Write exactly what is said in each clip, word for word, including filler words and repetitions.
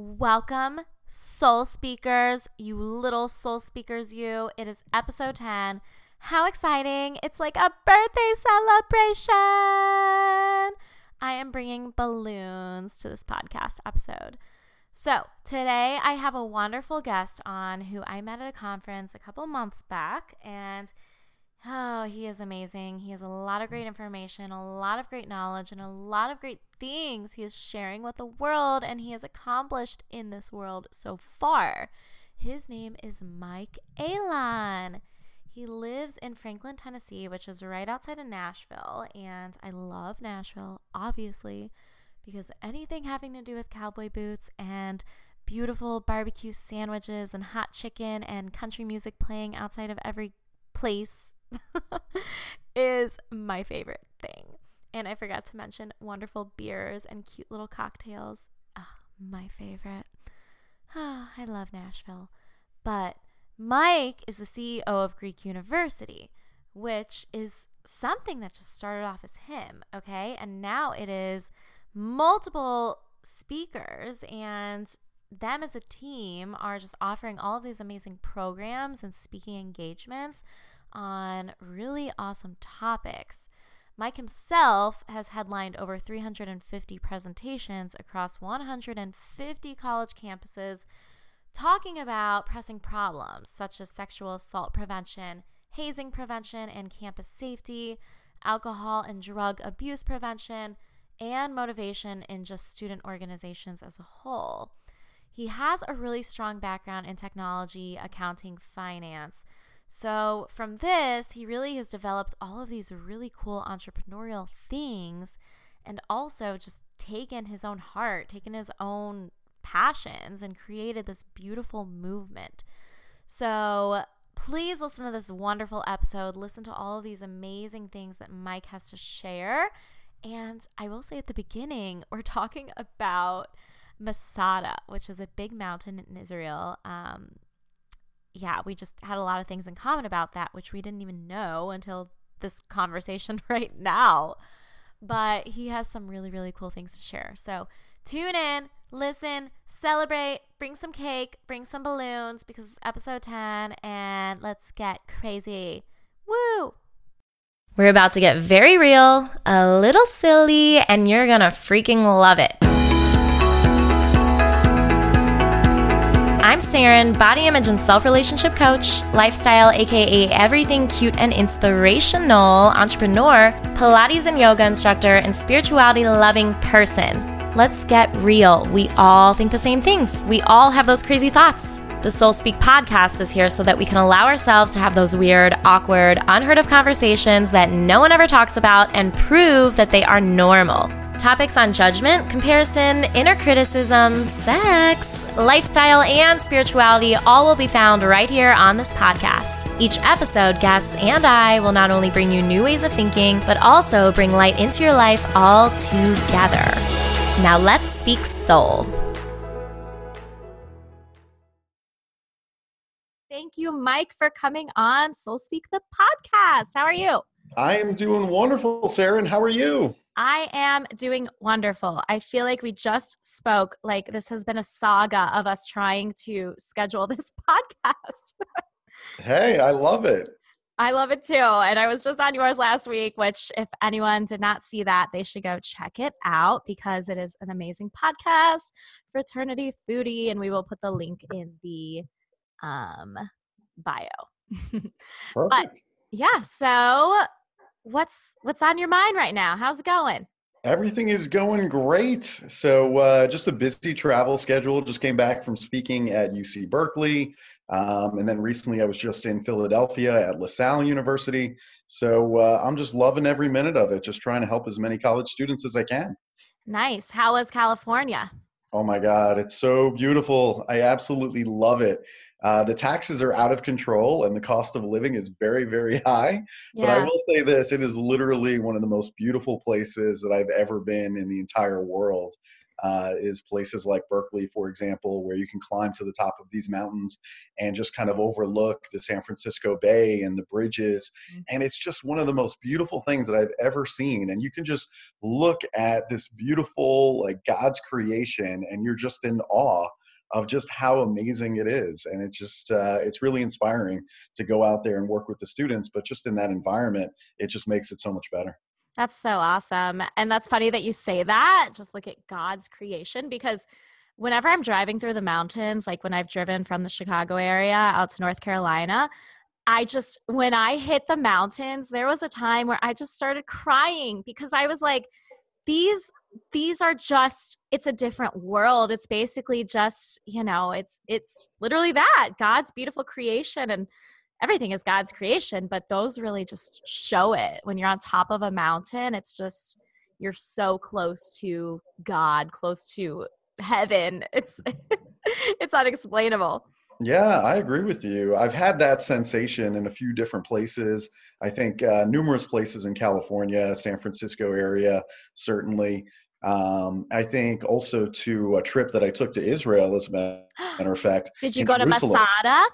Welcome, soul speakers, you little soul speakers, you. It is episode ten. How exciting. It's like a birthday celebration. I am bringing balloons to this podcast episode. So today I have a wonderful guest on who I met at a conference a couple months back, and oh, he is amazing. He has a lot of great information, a lot of great knowledge, and a lot of great things he is sharing with the world, and he has accomplished in this world so far. His name is Mike Alon. He lives in Franklin, Tennessee, which is right outside of Nashville, and I love Nashville, obviously, because anything having to do with cowboy boots and beautiful barbecue sandwiches and hot chicken and country music playing outside of every place is my favorite thing. And I forgot to mention wonderful beers and cute little cocktails. Oh, my favorite. Oh, I love Nashville. But Mike is the C E O of Greek University, which is something that just started off as him, okay? And now it is multiple speakers, and them as a team are just offering all of these amazing programs and speaking engagements on really awesome topics. Mike himself has headlined over three hundred fifty presentations across one hundred fifty college campuses talking about pressing problems such as sexual assault prevention, hazing prevention and campus safety, alcohol and drug abuse prevention, and motivation in just student organizations as a whole. He has a really strong background in technology, accounting, finance. So from this, he really has developed all of these really cool entrepreneurial things, and also just taken his own heart, taken his own passions, and created this beautiful movement. So please listen to this wonderful episode. Listen to all of these amazing things that Mike has to share. And I will say at the beginning, we're talking about Masada, which is a big mountain in Israel. Um, yeah, we just had a lot of things in common about that, which we didn't even know until this conversation right now. But he has some really, really cool things to share. So tune in, listen, celebrate, bring some cake, bring some balloons, because it's episode ten, and let's get crazy. Woo! We're about to get very real, a little silly, and you're gonna freaking love it. I'm Saren, body image and self-relationship coach, lifestyle, aka everything cute and inspirational, entrepreneur, Pilates and yoga instructor, and spirituality-loving person. Let's get real. We all think the same things. We all have those crazy thoughts. The Soul Speak podcast is here so that we can allow ourselves to have those weird, awkward, unheard of conversations that no one ever talks about and prove that they are normal. Topics on judgment, comparison, inner criticism, sex, lifestyle, and spirituality all will be found right here on this podcast. Each episode, guests and I will not only bring you new ways of thinking, but also bring light into your life all together. Now let's speak soul. Thank you, Mike, for coming on Soul Speak the podcast. How are you? I am doing wonderful, Saren. How are you? I am doing wonderful. I feel like we just spoke. Like, this has been a saga of us trying to schedule this podcast. Hey, I love it. I love it too. And I was just on yours last week, which if anyone did not see that, they should go check it out because it is an amazing podcast, Fraternity Foodie, and we will put the link in the um, bio. But yeah, so What's what's on your mind right now? How's it going? Everything is going great. So uh, just a busy travel schedule. Just came back from speaking at U C Berkeley. Um, and then recently I was just in Philadelphia at LaSalle University. So uh, I'm just loving every minute of it. Just trying to help as many college students as I can. Nice. How was California? Oh my God, it's so beautiful. I absolutely love it. Uh, the taxes are out of control and the cost of living is very, very high. Yeah. But I will say this, it is literally one of the most beautiful places that I've ever been in the entire world. uh, is places like Berkeley, for example, where you can climb to the top of these mountains and just kind of overlook the San Francisco Bay and the bridges. And it's just one of the most beautiful things that I've ever seen. And you can just look at this beautiful, like, God's creation, and you're just in awe of just how amazing it is. And it's just, uh, it's really inspiring to go out there and work with the students, but just in that environment, it just makes it so much better. That's so awesome. And that's funny that you say that. Just look at God's creation, because whenever I'm driving through the mountains, like when I've driven from the Chicago area out to North Carolina, I just, when I hit the mountains, there was a time where I just started crying, because I was like, these These are just, it's a different world. It's basically just, you know, it's, it's literally that God's beautiful creation, and everything is God's creation, but those really just show it. When you're on top of a mountain, it's just, you're so close to God, close to heaven. It's, it's unexplainable. Yeah, I agree with you. I've had that sensation in a few different places. I think uh, numerous places in California, San Francisco area, certainly. Um, I think also to a trip that I took to Israel, as a matter of fact. Did you go Jerusalem. to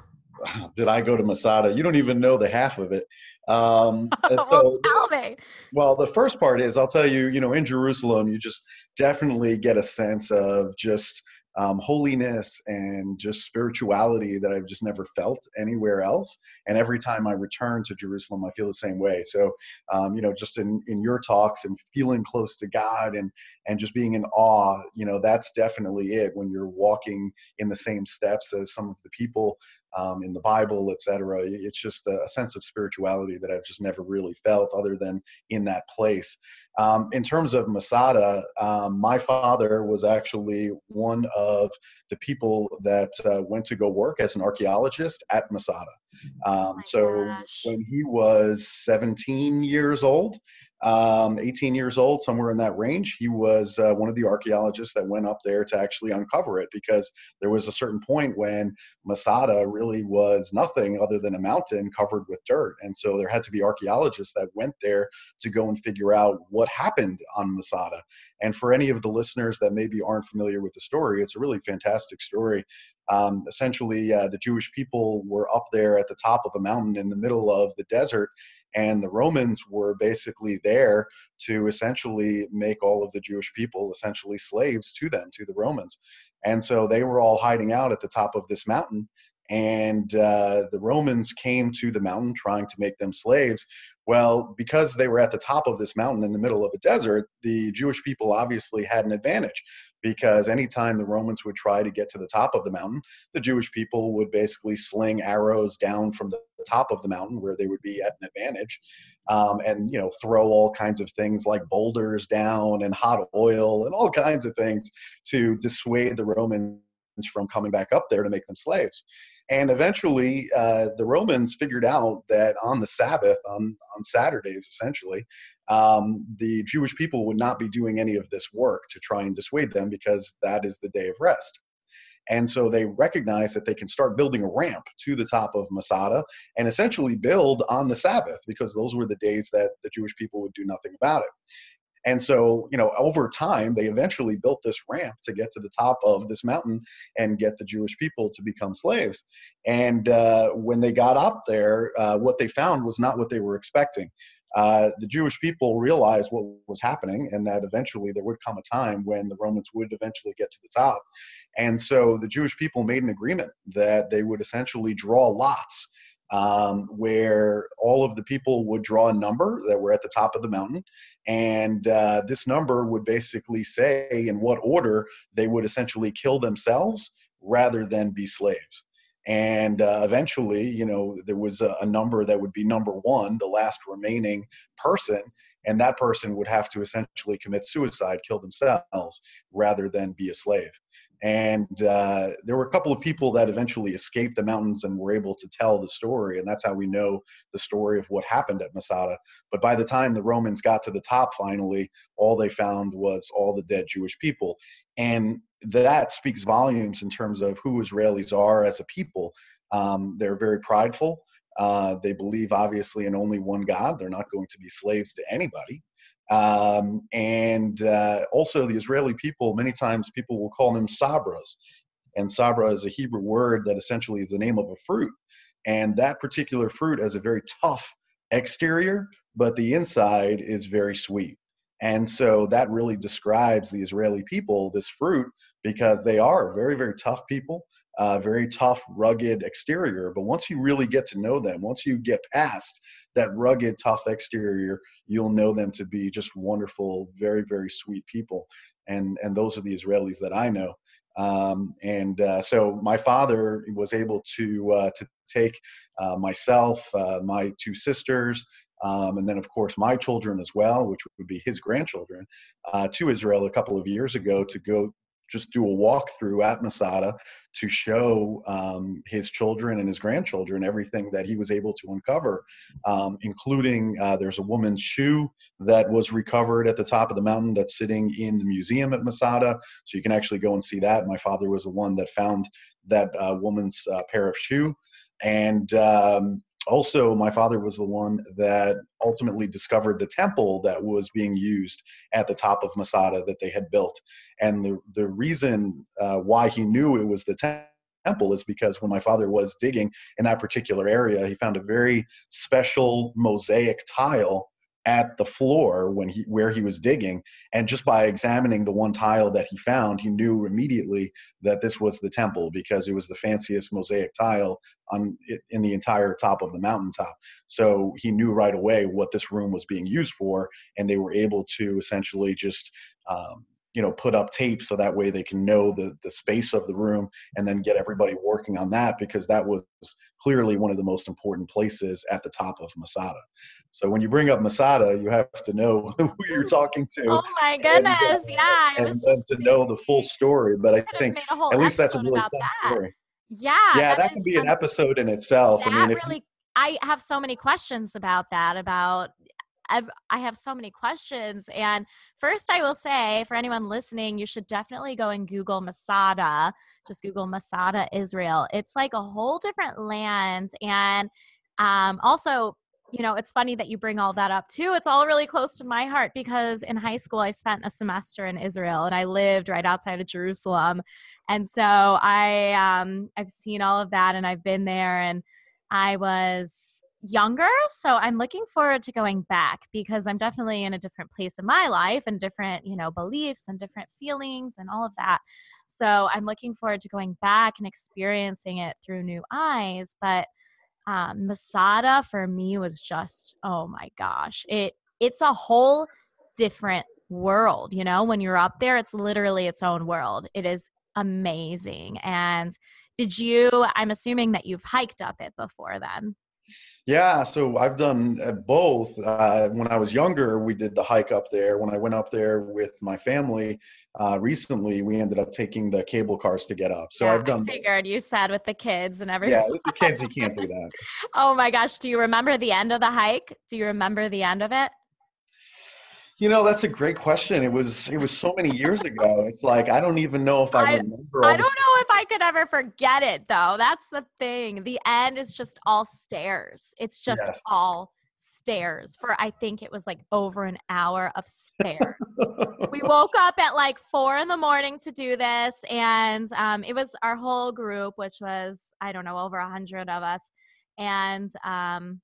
Masada? Did I go to Masada? You don't even know the half of it. Um, and so, well, tell me. Well, the first part is, I'll tell you, you know, in Jerusalem, you just definitely get a sense of just Um, holiness and just spirituality that I've just never felt anywhere else. And every time I return to Jerusalem, I feel the same way. So, um, you know, just in, in your talks and feeling close to God and, and just being in awe, you know, that's definitely it, when you're walking in the same steps as some of the people um, in the Bible, et cetera. It's just a, a sense of spirituality that I've just never really felt other than in that place. Um, in terms of Masada, um, my father was actually one of the people that uh, went to go work as an archaeologist at Masada. Um, oh so gosh. When he was seventeen years old, um, eighteen years old, somewhere in that range, he was uh, one of the archaeologists that went up there to actually uncover it, because there was a certain point when Masada really was nothing other than a mountain covered with dirt. And so there had to be archaeologists that went there to go and figure out what happened on Masada. And for any of the listeners that maybe aren't familiar with the story, it's a really fantastic story. Um, essentially, uh, the Jewish people were up there at the top of a mountain in the middle of the desert, and the Romans were basically there to essentially make all of the Jewish people essentially slaves to them, to the Romans. And so they were all hiding out at the top of this mountain, and uh, the Romans came to the mountain trying to make them slaves. Well, because they were at the top of this mountain in the middle of a desert, the Jewish people obviously had an advantage, because anytime the Romans would try to get to the top of the mountain, the Jewish people would basically sling arrows down from the top of the mountain where they would be at an advantage, um, and, you know, throw all kinds of things like boulders down and hot oil and all kinds of things to dissuade the Romans from coming back up there to make them slaves. And eventually, uh, the Romans figured out that on the Sabbath, on, on Saturdays, essentially, um, the Jewish people would not be doing any of this work to try and dissuade them, because that is the day of rest. And so they recognize that they can start building a ramp to the top of Masada and essentially build on the Sabbath, because those were the days that the Jewish people would do nothing about it. And so, you know, over time, they eventually built this ramp to get to the top of this mountain and get the Jewish people to become slaves. And uh, when they got up there, uh, what they found was not what they were expecting. Uh, the Jewish people realized what was happening, and that eventually there would come a time when the Romans would eventually get to the top. And so the Jewish people made an agreement that they would essentially draw lots, Um, where all of the people would draw a number that were at the top of the mountain. And uh, this number would basically say in what order they would essentially kill themselves rather than be slaves. And uh, eventually, you know, there was a, a number that would be number one, the last remaining person, and that person would have to essentially commit suicide, kill themselves, rather than be a slave. And uh, there were a couple of people that eventually escaped the mountains and were able to tell the story. And that's how we know the story of what happened at Masada. But by the time the Romans got to the top, finally, all they found was all the dead Jewish people. And that speaks volumes in terms of who Israelis are as a people. Um, they're very prideful. Uh, they believe, obviously, in only one God. They're not going to be slaves to anybody. Um, and uh, also the Israeli people, many times people will call them sabras. And sabra is a Hebrew word that essentially is the name of a fruit. And that particular fruit has a very tough exterior, but the inside is very sweet. And so that really describes the Israeli people, this fruit, because they are very, very tough people, uh, very tough, rugged exterior. But once you really get to know them, once you get past that rugged, tough exterior, you'll know them to be just wonderful, very, very sweet people. And, and those are the Israelis that I know. Um, and uh, so my father was able to uh, to take uh, myself, uh, my two sisters, um, and then of course my children as well, which would be his grandchildren, uh, to Israel a couple of years ago to go just do a walkthrough at Masada to show um, his children and his grandchildren everything that he was able to uncover, um, including uh, there's a woman's shoe that was recovered at the top of the mountain that's sitting in the museum at Masada. So you can actually go and see that. My father was the one that found that uh, woman's uh, pair of shoe. And um, also my father was the one that ultimately discovered the temple that was being used at the top of Masada that they had built. And the, the reason uh, why he knew it was the temple temple is because when my father was digging in that particular area, he found a very special mosaic tile at the floor when he where he was digging. And just by examining the one tile that he found, he knew immediately that this was the temple because it was the fanciest mosaic tile on in the entire top of the mountaintop. So he knew right away what this room was being used for, and they were able to essentially just um, you know, put up tape so that way they can know the, the space of the room and then get everybody working on that because that was clearly one of the most important places at the top of Masada. So when you bring up Masada, you have to know who you're talking to. Oh my goodness, and, uh, yeah. And was then to know the full story, but I think at least that's a really fun that. story. Yeah. Yeah, that, that is, can be an episode in itself. I mean, if really, you, I have so many questions about that, about I've, I have so many questions. And first I will say for anyone listening, you should definitely go and Google Masada. Just Google Masada, Israel. It's like a whole different land. And um, also, you know, it's funny that you bring all that up too. It's all really close to my heart because in high school, I spent a semester in Israel and I lived right outside of Jerusalem. And so I, um, I've seen all of that and I've been there and I was younger. So I'm looking forward to going back because I'm definitely in a different place in my life and different, you know, beliefs and different feelings and all of that. So I'm looking forward to going back and experiencing it through new eyes. But um, Masada for me was just, oh my gosh, it it's a whole different world. You know, when you're up there, it's literally its own world. It is amazing. And did you, I'm assuming that you've hiked up it before then. Yeah, so I've done both. Uh, when I was younger, we did the hike up there. When I went up there with my family uh, recently, we ended up taking the cable cars to get up. So yeah, I've done. I figured you said with the kids and everything. Yeah, with the kids, you can't do that. Oh my gosh, do you remember the end of the hike? Do you remember the end of it? You know, that's a great question. It was it was so many years ago. It's like, I don't even know if I, I remember. I don't know if I could ever forget it, though. That's the thing. The end is just all stairs. It's just yes. all stairs for, I think it was like over an hour of stairs. We woke up at like four in the morning to do this. And um, it was our whole group, which was, I don't know, over a hundred of us. And um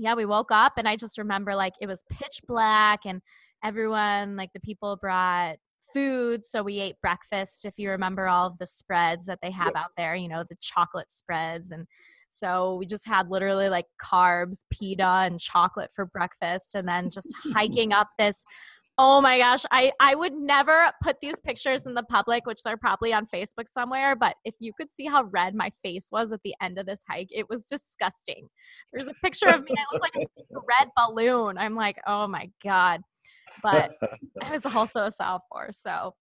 yeah, we woke up and I just remember like it was pitch black and everyone, like the people brought food. So we ate breakfast, if you remember all of the spreads that they have yeah. out there, you know, the chocolate spreads. And so we just had literally like carbs, pita and chocolate for breakfast and then just hiking up this. Oh my gosh, I, I would never put these pictures in the public, which they're probably on Facebook somewhere, but if you could see how red my face was at the end of this hike, it was disgusting. There's a picture of me, I look like a red balloon. I'm like, oh my God. But I was also a sophomore, so.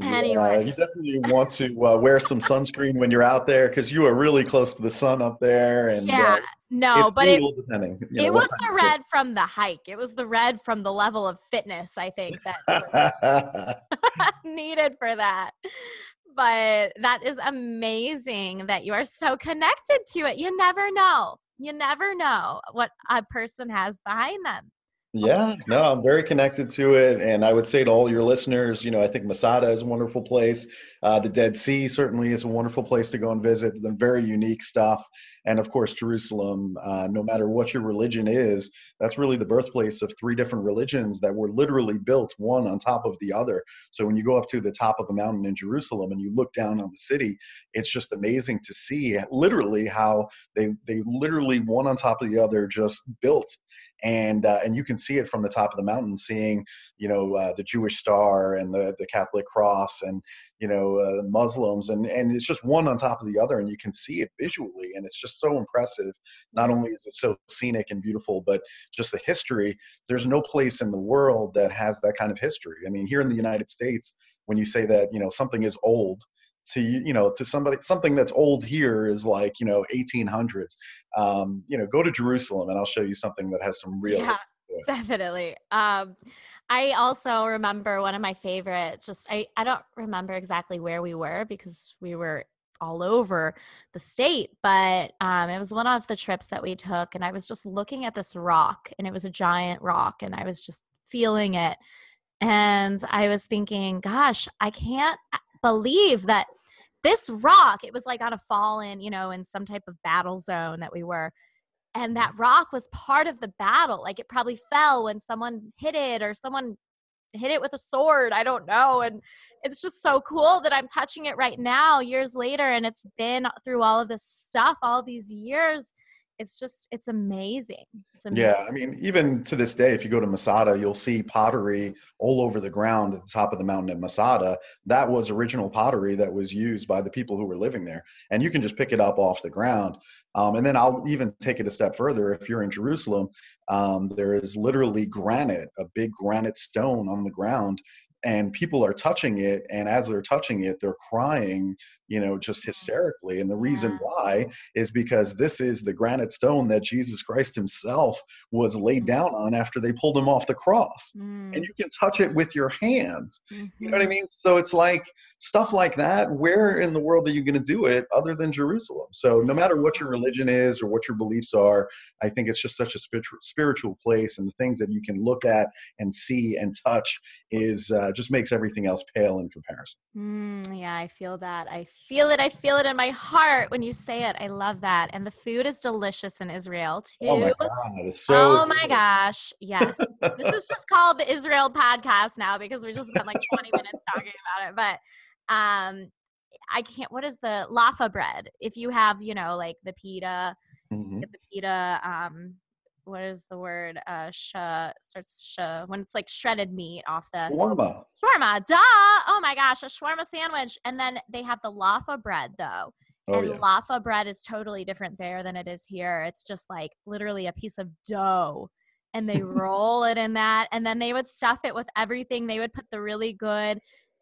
Anyway, yeah, you definitely want to uh, wear some sunscreen when you're out there because you are really close to the sun up there. And yeah, uh, no, but it, depending, you know, it was the red from the hike. It was the red from the level of fitness, I think, that needed for that. But that is amazing that you are so connected to it. You never know. You never know what a person has behind them. Yeah, no, I'm very connected to it. And I would say to all your listeners, you know, I think Masada is a wonderful place. Uh, the Dead Sea certainly is a wonderful place to go and visit. The very unique stuff. And of course, Jerusalem, uh, no matter what your religion is, that's really the birthplace of three different religions that were literally built one on top of the other. So when you go up to the top of a mountain in Jerusalem and you look down on the city, it's just amazing to see literally how they, they literally one on top of the other just built. And uh, and you can see it from the top of the mountain, seeing, you know, uh, the Jewish star and the, the Catholic cross and, you know, uh, Muslims. And, and it's just one on top of the other. And you can see it visually. And it's just so impressive. Not only is it so scenic and beautiful, but just the history. There's no place in the world that has that kind of history. I mean, here in the United States, when you say that, you know, something is old, to, you know, to somebody, something that's old here is like, you know, eighteen hundreds. Um, you know, go to Jerusalem and I'll show you something that has some real. Yeah, definitely. Um, I also remember one of my favorite, just, I, I don't remember exactly where we were because we were all over the state, but um, it was one of the trips that we took and I was just looking at this rock and it was a giant rock and I was just feeling it. And I was thinking, gosh, I can't believe that this rock, it was like on a fallen, you know, in some type of battle zone that we were. And that rock was part of the battle. Like it probably fell when someone hit it or someone hit it with a sword. I don't know. And it's just so cool that I'm touching it right now, years later. And it's been through all of this stuff, all these years. It's just, it's amazing. It's amazing. Yeah. I mean, even to this day, if you go to Masada, you'll see pottery all over the ground at the top of the mountain at Masada. That was original pottery that was used by the people who were living there. And you can just pick it up off the ground. Um, and then I'll even take it a step further. If you're in Jerusalem, um, there is literally granite, a big granite stone on the ground. And people are touching it, and as they're touching it, they're crying, you know, just hysterically. And the reason why is because this is the granite stone that Jesus Christ himself was laid down on after they pulled him off the cross. Mm. And you can touch it with your hands. Mm-hmm. You know what I mean? So it's like stuff like that. Where in the world are you going to do it other than Jerusalem? So no matter what your religion is or what your beliefs are, I think it's just such a spiritual place. And the things that you can look at and see and touch is uh, just makes everything else pale in comparison. Mm, yeah, I feel that. I feel it. I feel it in my heart when you say it. I love that. And the food is delicious in Israel too. Oh my God, it's so Oh my good. gosh. Yes. This is just called the Israel podcast now because we just spent like twenty minutes talking about it. But um, I can't, what is the laffa bread? If you have, you know, like the pita, mm-hmm. the pita, um, what is the word? Uh, sh- starts sh- when it's like shredded meat off the shawarma. Shawarma, duh! Oh my gosh, a shawarma sandwich, and then they have the laffa bread though, oh, and yeah. laffa bread is totally different there than it is here. It's just like literally a piece of dough, and they roll it in that, and then they would stuff it with everything. They would put the really good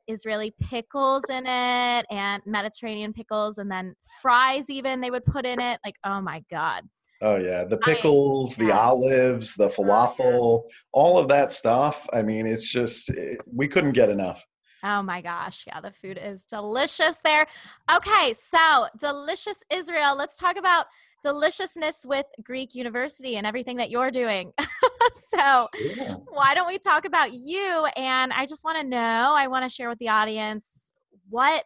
Israeli pickles in it, and Mediterranean pickles, and then fries even they would put in it. Like, oh my God. Oh yeah. The pickles, I, yeah. the olives, the falafel, all of that stuff. I mean, it's just, it, we couldn't get enough. Oh my gosh. Yeah. The food is delicious there. Okay. So delicious Israel. Let's talk about deliciousness with Greek University and everything that you're doing. So yeah. Why don't we talk about you? And I just want to know, I want to share with the audience, what,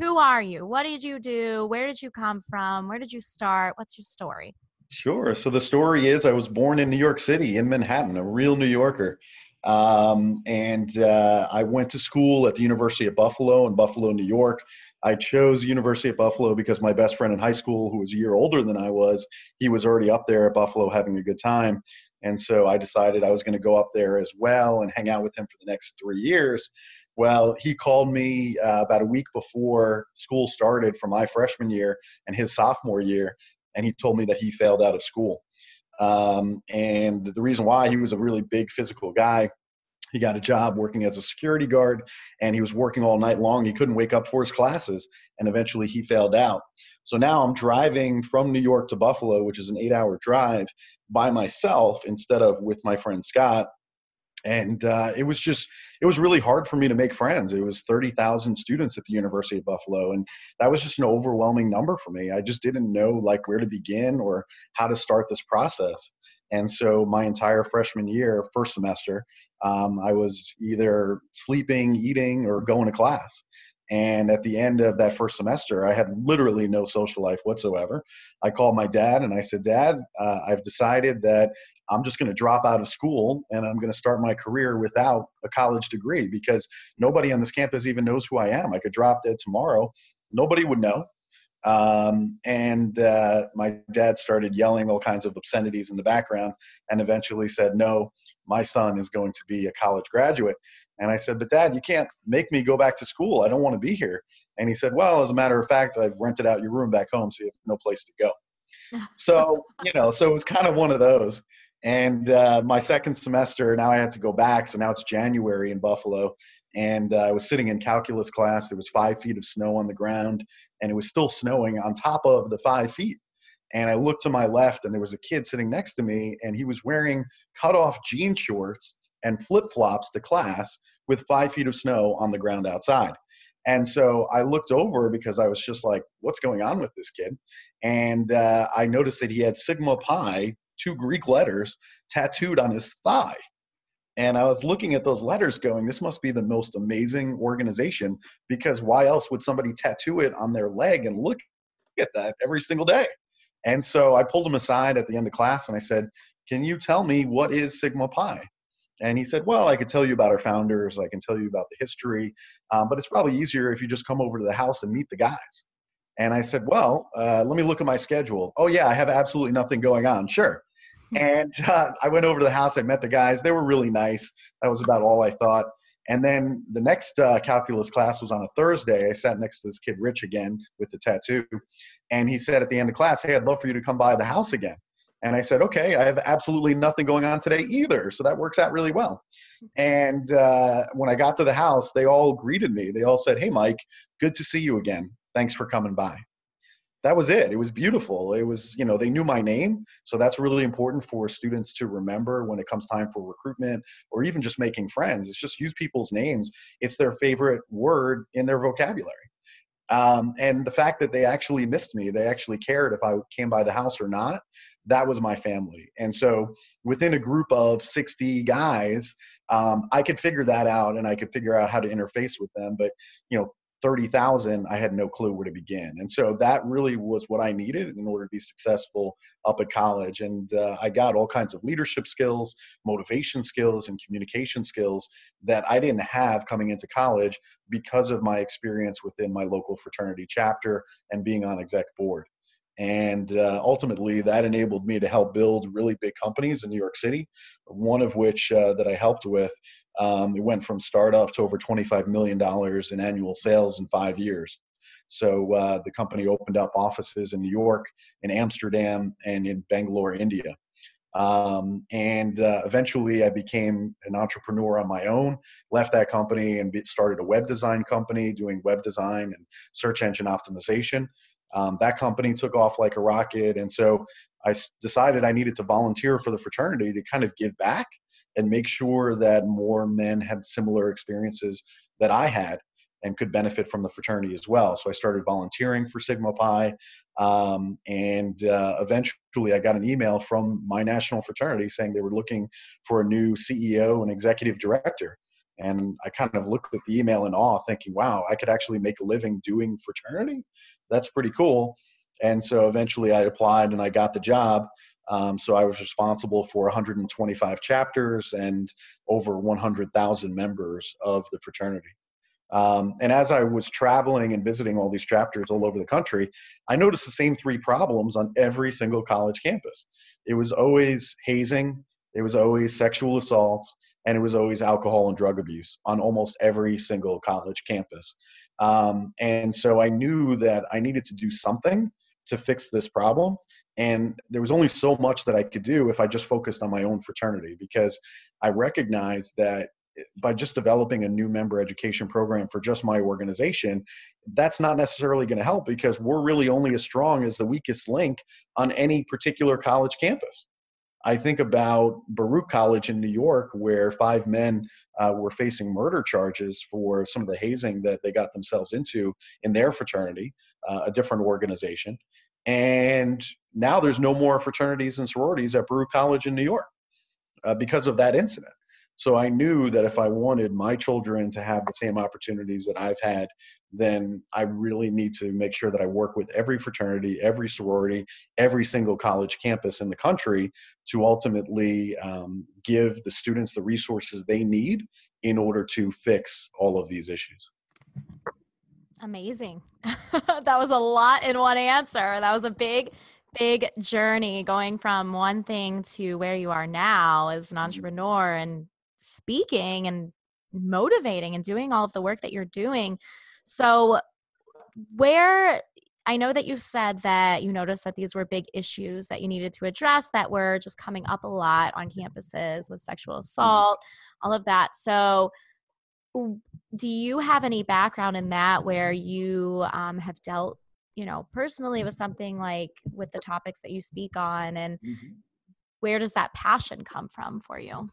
who are you? What did you do? Where did you come from? Where did you start? What's your story? Sure. So the story is I was born in New York City, in Manhattan, a real New Yorker. Um, and uh, I went to school at the University of Buffalo in Buffalo, New York. I chose University of Buffalo because my best friend in high school, who was a year older than I was, he was already up there at Buffalo having a good time. And so I decided I was going to go up there as well and hang out with him for the next three years. Well, he called me uh, about a week before school started for my freshman year and his sophomore year. And he told me that he failed out of school. Um, and the reason why, he was a really big physical guy. He got a job working as a security guard, and he was working all night long. He couldn't wake up for his classes, and eventually he failed out. So now I'm driving from New York to Buffalo, which is an eight-hour drive, by myself instead of with my friend Scott. And uh, it was just, it was really hard for me to make friends. It was thirty thousand students at the University of Buffalo. And that was just an overwhelming number for me. I just didn't know like where to begin or how to start this process. And so my entire freshman year, first semester, um, I was either sleeping, eating, or going to class. And at the end of that first semester, I had literally no social life whatsoever. I called my dad and I said, Dad, uh, I've decided that I'm just going to drop out of school and I'm going to start my career without a college degree because nobody on this campus even knows who I am. I could drop dead tomorrow. Nobody would know. Um, and uh, my dad started yelling all kinds of obscenities in the background and eventually said, no, my son is going to be a college graduate. And I said, but Dad, you can't make me go back to school. I don't want to be here. And he said, well, as a matter of fact, I've rented out your room back home, so you have no place to go. So, you know, so it was kind of one of those. And uh, my second semester, now I had to go back. So now it's January in Buffalo. And uh, I was sitting in calculus class. There was five feet of snow on the ground. And it was still snowing on top of the five feet. And I looked to my left, and there was a kid sitting next to me. And he was wearing cutoff jean shorts and flip-flops to class with five feet of snow on the ground outside. And so I looked over because I was just like, what's going on with this kid? And uh, I noticed that he had Sigma Pi, two Greek letters, tattooed on his thigh. And I was looking at those letters going, this must be the most amazing organization, because why else would somebody tattoo it on their leg and look at that every single day? And so I pulled him aside at the end of class and I said, can you tell me what is Sigma Pi? And he said, well, I could tell you about our founders. I can tell you about the history, um, but it's probably easier if you just come over to the house and meet the guys. And I said, well, uh, let me look at my schedule. Oh, yeah, I have absolutely nothing going on. Sure. And uh, I went over to the house. I met the guys. They were really nice. That was about all I thought. And then the next uh, calculus class was on a Thursday. I sat next to this kid, Rich, again, with the tattoo. And he said at the end of class, hey, I'd love for you to come by the house again. And I said, okay, I have absolutely nothing going on today either. So that works out really well. And uh, when I got to the house, they all greeted me. They all said, hey, Mike, good to see you again. Thanks for coming by. That was it. It was beautiful. It was, you know, they knew my name. So that's really important for students to remember when it comes time for recruitment or even just making friends. It's just use people's names. It's their favorite word in their vocabulary. Um, and the fact that they actually missed me, they actually cared if I came by the house or not. That was my family. And so within a group of sixty guys, um, I could figure that out and I could figure out how to interface with them. But, you know, thirty thousand, I had no clue where to begin. And so that really was what I needed in order to be successful up at college. And uh, I got all kinds of leadership skills, motivation skills, and communication skills that I didn't have coming into college because of my experience within my local fraternity chapter and being on exec board. And uh, ultimately, that enabled me to help build really big companies in New York City, one of which uh, that I helped with. Um, it went from startup to over twenty-five million dollars in annual sales in five years. So uh, the company opened up offices in New York, in Amsterdam, and in Bangalore, India. Um, and uh, eventually, I became an entrepreneur on my own, left that company and started a web design company doing web design and search engine optimization. Um, that company took off like a rocket. And so I s- decided I needed to volunteer for the fraternity to kind of give back and make sure that more men had similar experiences that I had and could benefit from the fraternity as well. So I started volunteering for Sigma Pi. Um, and uh, eventually I got an email from my national fraternity saying they were looking for a new C E O and executive director. And I kind of looked at the email in awe thinking, wow, I could actually make a living doing fraternity? That's pretty cool. And so eventually I applied and I got the job. Um, so I was responsible for one hundred twenty-five chapters and over one hundred thousand members of the fraternity. Um, and as I was traveling and visiting all these chapters all over the country, I noticed the same three problems on every single college campus. It was always hazing, it was always sexual assaults, and it was always alcohol and drug abuse on almost every single college campus. Um, and so I knew that I needed to do something to fix this problem. And there was only so much that I could do if I just focused on my own fraternity, because I recognized that by just developing a new member education program for just my organization, that's not necessarily going to help, because we're really only as strong as the weakest link on any particular college campus. I think about Baruch College in New York, where five men uh, were facing murder charges for some of the hazing that they got themselves into in their fraternity, uh, a different organization. And now there's no more fraternities and sororities at Baruch College in New York uh, because of that incident. So I knew that if I wanted my children to have the same opportunities that I've had, then I really need to make sure that I work with every fraternity, every sorority, every single college campus in the country to ultimately um, give the students the resources they need in order to fix all of these issues. Amazing. That was a lot in one answer. That was a big Big journey going from one thing to where you are now as an entrepreneur and speaking and motivating and doing all of the work that you're doing. So where, I know that you said that you noticed that these were big issues that you needed to address that were just coming up a lot on campuses with sexual assault, all of that. So do you have any background in that where you um, have dealt you know, personally, it was something like with the topics that you speak on, and mm-hmm. where does that passion come from for you?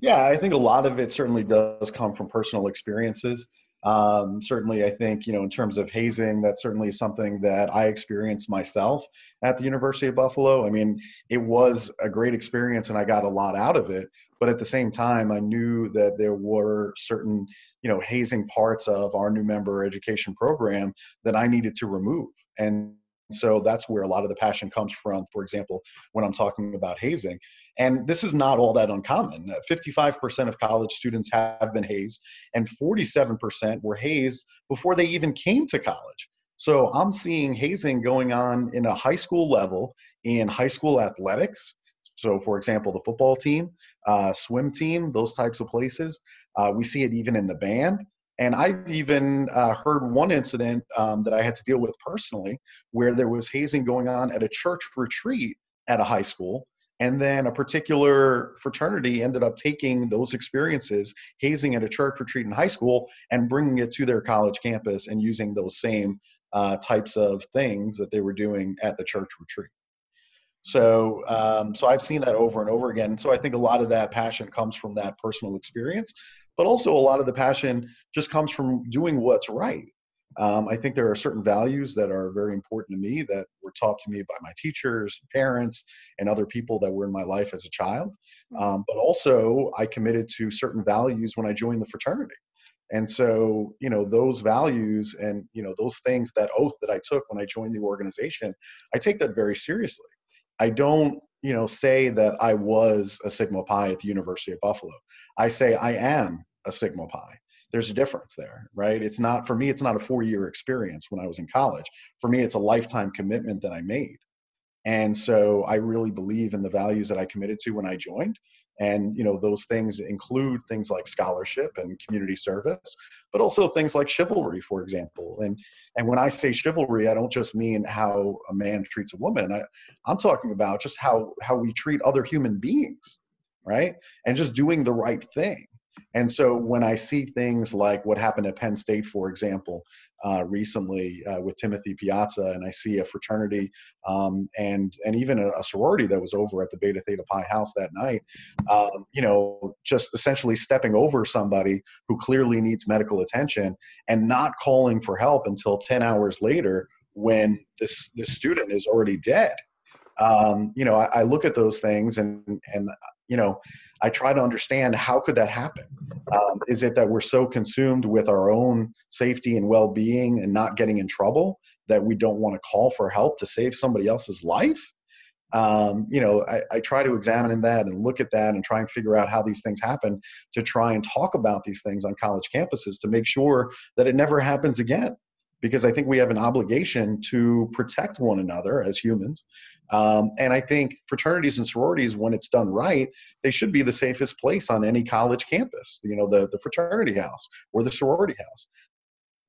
Yeah, I think a lot of it certainly does come from personal experiences. Um, certainly, I think, you know, in terms of hazing, that's certainly something that I experienced myself at the University of Buffalo. I mean, it was a great experience and I got a lot out of it. But at the same time, I knew that there were certain, you know, hazing parts of our new member education program that I needed to remove. And so that's where a lot of the passion comes from, for example, when I'm talking about hazing. And this is not all that uncommon. fifty-five percent of college students have been hazed, and forty-seven percent were hazed before they even came to college. So I'm seeing hazing going on in a high school level, in high school athletics. So, for example, the football team, uh, swim team, those types of places. Uh, we see it even in the band. And I've even uh, heard one incident um, that I had to deal with personally, where there was hazing going on at a church retreat at a high school. And then a particular fraternity ended up taking those experiences, hazing at a church retreat in high school, and bringing it to their college campus and using those same uh, types of things that they were doing at the church retreat. So um, so I've seen that over and over again. So I think a lot of that passion comes from that personal experience, but also a lot of the passion just comes from doing what's right. Um, I think there are certain values that are very important to me that were taught to me by my teachers, parents, and other people that were in my life as a child. Um, but also I committed to certain values when I joined the fraternity. And so, you know, those values and, you know, those things, that oath that I took when I joined the organization, I take that very seriously. I don't, you know, say that I was a Sigma Pi at the University of Buffalo. I say I am a Sigma Pi. There's a difference there, right? It's not, for me, it's not a four-year experience when I was in college. For me, it's a lifetime commitment that I made. And so I really believe in the values that I committed to when I joined. And, you know, those things include things like scholarship and community service, but also things like chivalry, for example. And and when I say chivalry, I don't just mean how a man treats a woman. I, I'm talking about just how, how we treat other human beings, right? And just doing the right thing. And so when I see things like what happened at Penn State, for example, uh, recently uh, with Timothy Piazza, and I see a fraternity um, and and even a, a sorority that was over at the Beta Theta Pi house that night, um, you know, just essentially stepping over somebody who clearly needs medical attention and not calling for help until ten hours later when this, this student is already dead. Um, you know, I, I look at those things and, and, you know, I try to understand how could that happen? Um, is it that we're so consumed with our own safety and well-being and not getting in trouble that we don't want to call for help to save somebody else's life? Um, you know, I, I try to examine that and look at that and try and figure out how these things happen, to try and talk about these things on college campuses to make sure that it never happens again. Because I think we have an obligation to protect one another as humans. Um, and I think fraternities and sororities, when it's done right, they should be the safest place on any college campus, you know, the, the fraternity house or the sorority house.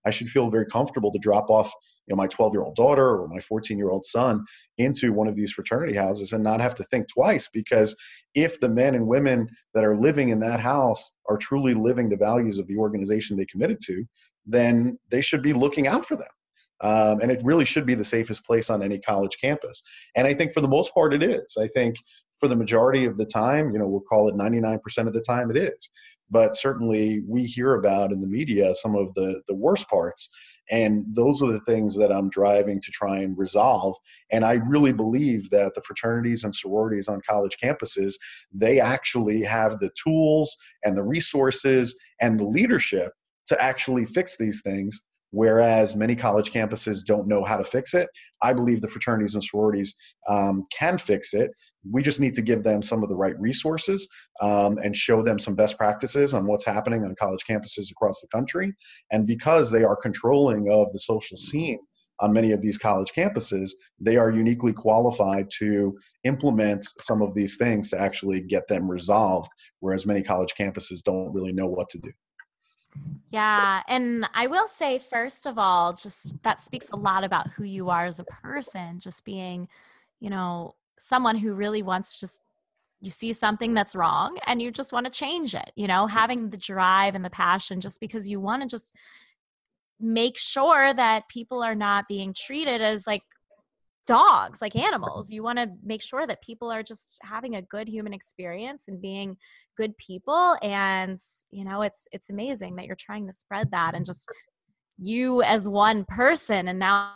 I should feel very comfortable to drop off, you know, my twelve-year-old daughter or my fourteen-year-old son into one of these fraternity houses and not have to think twice, because if the men and women that are living in that house are truly living the values of the organization they committed to, then they should be looking out for them. Um, and it really should be the safest place on any college campus. And I think for the most part it is. I think for the majority of the time, you know, we'll call it ninety-nine percent of the time it is. But certainly we hear about in the media some of the, the worst parts. And those are the things that I'm driving to try and resolve. And I really believe that the fraternities and sororities on college campuses, they actually have the tools and the resources and the leadership to actually fix these things, whereas many college campuses don't know how to fix it. I believe the fraternities and sororities um, can fix it. We just need to give them some of the right resources um, and show them some best practices on what's happening on college campuses across the country. And because they are controlling of the social scene on many of these college campuses, they are uniquely qualified to implement some of these things to actually get them resolved, whereas many college campuses don't really know what to do. Yeah. And I will say, first of all, just that speaks a lot about who you are as a person, just being, you know, someone who really wants just, you see something that's wrong and you just want to change it, you know, having the drive and the passion, just because you want to just make sure that people are not being treated as like dogs, like animals. You want to make sure that people are just having a good human experience and being good people. And, you know, it's, it's amazing that you're trying to spread that, and just you as one person, and now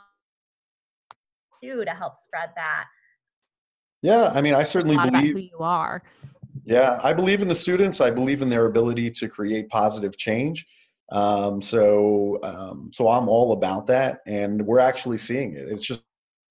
too, to help spread that. Yeah. I mean, I certainly believe who you are. Yeah. I believe in the students. I believe in their ability to create positive change. Um, so, um, so I'm all about that, and we're actually seeing it. It's just,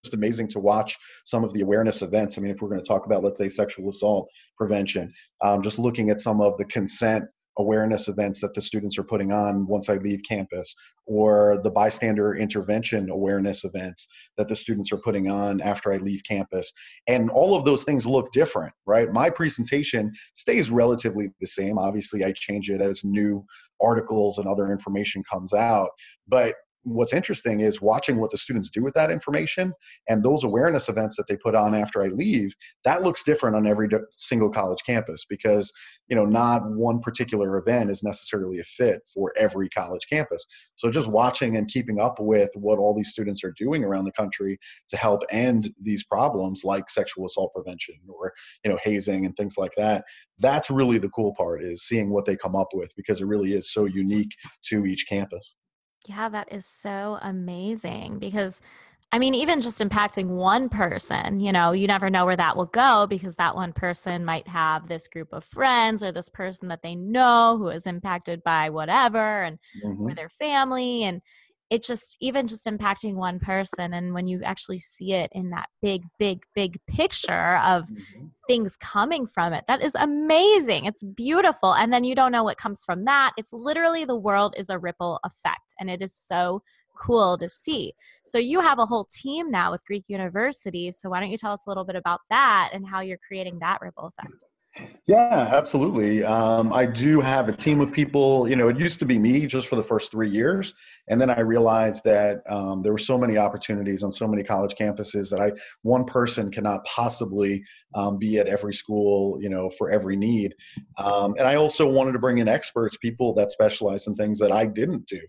It's amazing to watch some of the awareness events. I mean, if we're going to talk about, let's say, sexual assault prevention, um, just looking at some of the consent awareness events that the students are putting on once I leave campus, or the bystander intervention awareness events that the students are putting on after I leave campus. And all of those things look different, right? My presentation stays relatively the same. Obviously, I change it as new articles and other information comes out, but what's interesting is watching what the students do with that information, and those awareness events that they put on after I leave, that looks different on every single college campus, because, you know, not one particular event is necessarily a fit for every college campus. So just watching and keeping up with what all these students are doing around the country to help end these problems like sexual assault prevention or, you know, hazing and things like that, that's really the cool part, is seeing what they come up with, because it really is so unique to each campus. Yeah, that is so amazing, because, I mean, even just impacting one person, you know, you never know where that will go, because that one person might have this group of friends or this person that they know who is impacted by whatever, and mm-hmm. or their family. And it just, even just impacting one person. And when you actually see it in that big, big, big picture of mm-hmm. things coming from it, that is amazing. It's beautiful. And then you don't know what comes from that. It's literally, the world is a ripple effect, and it is so cool to see. So you have a whole team now with Greek University. So why don't you tell us a little bit about that and how you're creating that ripple effect? Yeah, absolutely. Um, I do have a team of people. You know, it used to be me just for the first three years. And then I realized that um, there were so many opportunities on so many college campuses that I, one person cannot possibly um, be at every school, you know, for every need. Um, and I also wanted to bring in experts, people that specialize in things that I didn't do.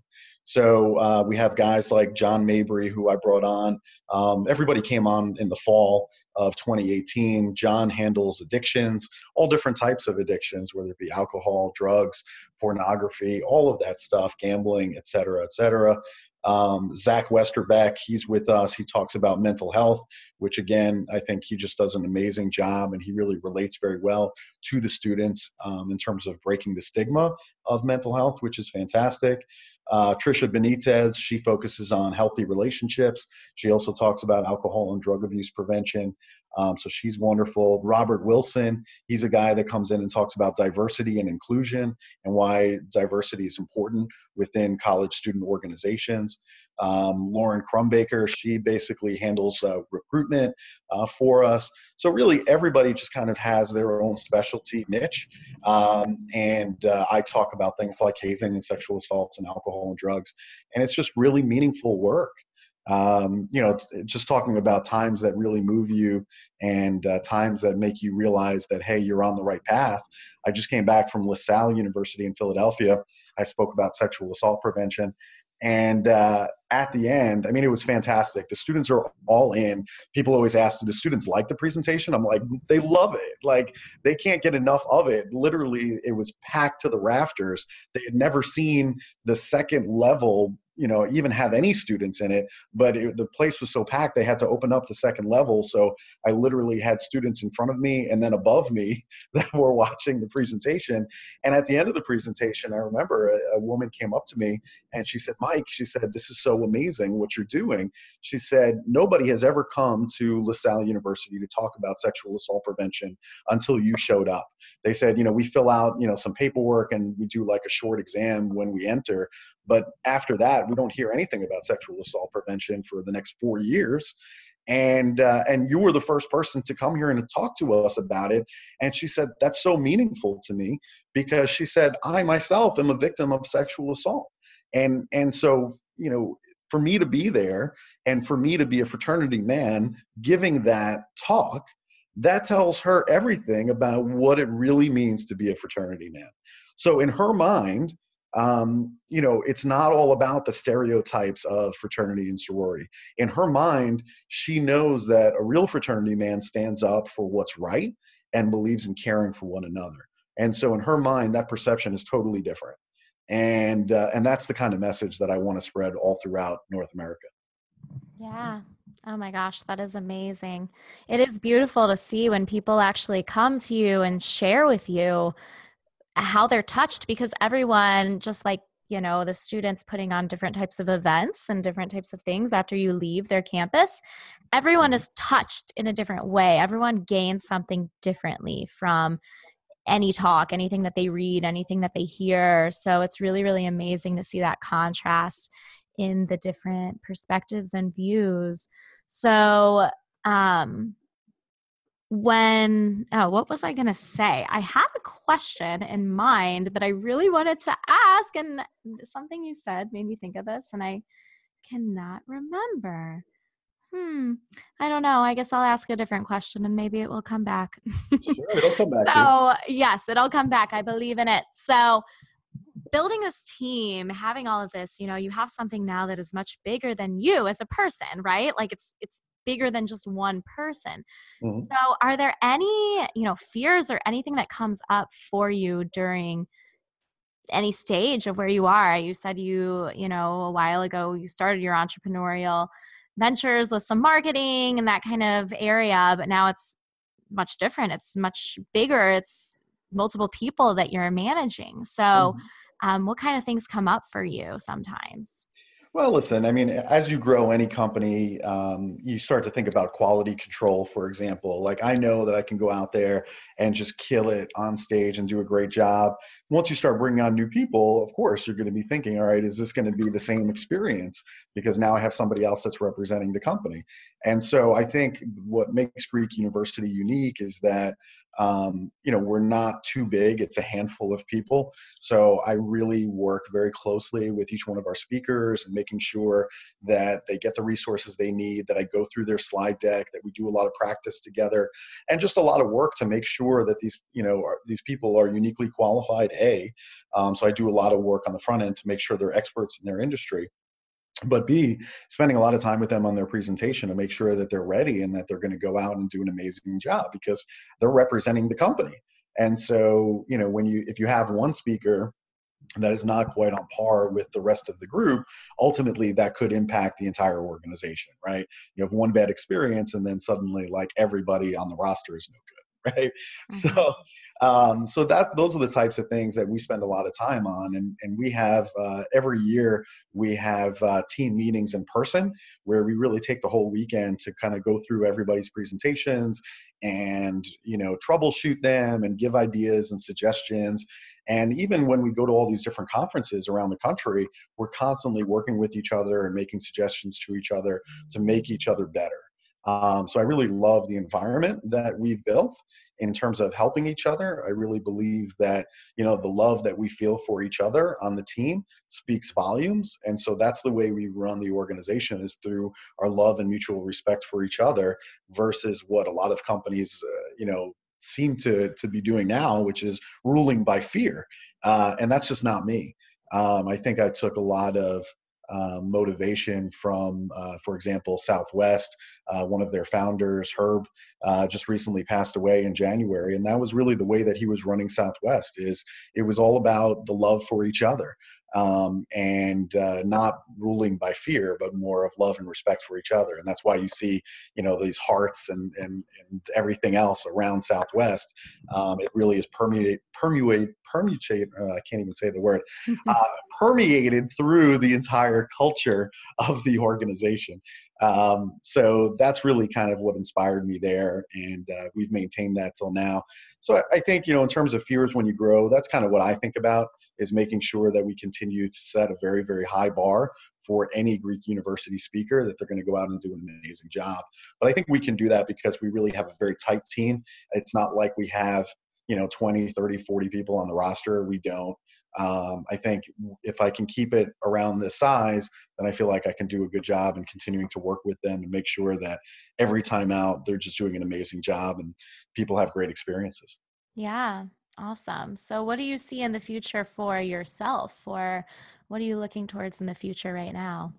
So uh, we have guys like John Mabry, who I brought on. Um, everybody came on in the fall of twenty eighteen. John handles addictions, all different types of addictions, whether it be alcohol, drugs, pornography, all of that stuff, gambling, et cetera, et cetera. Um, Zach Westerbeck, he's with us. He talks about mental health, which again, I think he just does an amazing job, and he really relates very well to the students um, in terms of breaking the stigma of mental health, which is fantastic. Uh, Trisha Benitez, she focuses on healthy relationships. She also talks about alcohol and drug abuse prevention. Um, so she's wonderful. Robert Wilson, he's a guy that comes in and talks about diversity and inclusion and why diversity is important within college student organizations. Um, Lauren Crumbaker, she basically handles uh, recruitment uh, for us. So really everybody just kind of has their own specialty niche. Um, and uh, I talk about things like hazing and sexual assaults and alcohol and drugs. And it's just really meaningful work. Um, you know, just talking about times that really move you and uh, times that make you realize that, hey, you're on the right path. I just came back from LaSalle University in Philadelphia. I spoke about sexual assault prevention. And uh, at the end, I mean, it was fantastic. The students are all in. People always ask, do the students like the presentation? I'm like, they love it. Like, they can't get enough of it. Literally, it was packed to the rafters. They had never seen the second level you know, even have any students in it, but it, the place was so packed, they had to open up the second level. So I literally had students in front of me and then above me that were watching the presentation. And at the end of the presentation, I remember a, a woman came up to me and she said, Mike, she said, this is so amazing what you're doing. She said, nobody has ever come to LaSalle University to talk about sexual assault prevention until you showed up. They said, you know, we fill out, you know, some paperwork and we do like a short exam when we enter. But after that, we don't hear anything about sexual assault prevention for the next four years. And uh, and you were the first person to come here and to talk to us about it. And she said, that's so meaningful to me, because she said, I myself am a victim of sexual assault. And and so, you know, for me to be there and for me to be a fraternity man giving that talk, that tells her everything about what it really means to be a fraternity man. So in her mind, Um, you know, it's not all about the stereotypes of fraternity and sorority. In her mind, she knows that a real fraternity man stands up for what's right and believes in caring for one another. And so in her mind, that perception is totally different. And uh, and that's the kind of message that I want to spread all throughout North America. Yeah. Oh my gosh, that is amazing. It is beautiful to see when people actually come to you and share with you how they're touched, because everyone, just like, you know, the students putting on different types of events and different types of things after you leave their campus, everyone is touched in a different way. Everyone gains something differently from any talk, anything that they read, anything that they hear. So it's really, really amazing to see that contrast in the different perspectives and views. So, um, When, oh, what was I going to say? I had a question in mind that I really wanted to ask, and something you said made me think of this, and I cannot remember. Hmm. I don't know. I guess I'll ask a different question, and maybe it will come back. Sure, it'll come back. So, yes, it'll come back. I believe in it. So, building this team, having all of this, you know, you have something now that is much bigger than you as a person, right? Like it's, it's bigger than just one person. Mm-hmm. So are there any, you know, fears or anything that comes up for you during any stage of where you are? You said you, you know, a while ago, you started your entrepreneurial ventures with some marketing and that kind of area, but now it's much different. It's much bigger. It's multiple people that you're managing. So mm-hmm. um, what kind of things come up for you sometimes? Well, listen, I mean, as you grow any company, um, you start to think about quality control, for example. Like, I know that I can go out there and just kill it on stage and do a great job. Once you start bringing on new people, of course, you're going to be thinking, all right, is this going to be the same experience? Because now I have somebody else that's representing the company. And so I think what makes Greek University unique is that, um, you know, we're not too big. It's a handful of people. So I really work very closely with each one of our speakers and making sure that they get the resources they need, that I go through their slide deck, that we do a lot of practice together, and just a lot of work to make sure that these, you know, are, these people are uniquely qualified, A. Um, so I do a lot of work on the front end to make sure they're experts in their industry. But B, spending a lot of time with them on their presentation to make sure that they're ready and that they're going to go out and do an amazing job, because they're representing the company. And so, you know, when you, if you have one speaker that is not quite on par with the rest of the group, ultimately that could impact the entire organization, right? You have one bad experience and then suddenly like everybody on the roster is no good. Right. So, um, so that, those are the types of things that we spend a lot of time on. And, and we have, uh, every year we have, uh, team meetings in person where we really take the whole weekend to kind of go through everybody's presentations and, you know, troubleshoot them and give ideas and suggestions. And even when we go to all these different conferences around the country, we're constantly working with each other and making suggestions to each other to make each other better. Um, so I really love the environment that we've built in terms of helping each other. I really believe that, you know, the love that we feel for each other on the team speaks volumes. And so that's the way we run the organization, is through our love and mutual respect for each other, versus what a lot of companies, uh, you know, seem to, to be doing now, which is ruling by fear. Uh, and that's just not me. Um, I think I took a lot of Uh, motivation from, uh, for example, Southwest. Uh, one of their founders, Herb, uh, just recently passed away in January. And that was really the way that he was running Southwest, is it was all about the love for each other. um, and uh, not ruling by fear, but more of love and respect for each other. And that's why you see, you know, these hearts and and, and everything else around Southwest. Um, it really is permeate, permeate, permeate. Uh, I can't even say the word. Uh, permeated through the entire culture of the organization. Um, so that's really kind of what inspired me there. And uh, we've maintained that till now. So I, I think, you know, in terms of fears when you grow, that's kind of what I think about, is making sure that we continue to set a very, very high bar for any Greek University speaker, that they're going to go out and do an amazing job. But I think we can do that because we really have a very tight team. It's not like we have, you know, twenty, thirty, forty people on the roster. We don't. Um, I think if I can keep it around this size, then I feel like I can do a good job in continuing to work with them and make sure that every time out, they're just doing an amazing job and people have great experiences. Yeah. Awesome. So what do you see in the future for yourself, or what are you looking towards in the future right now?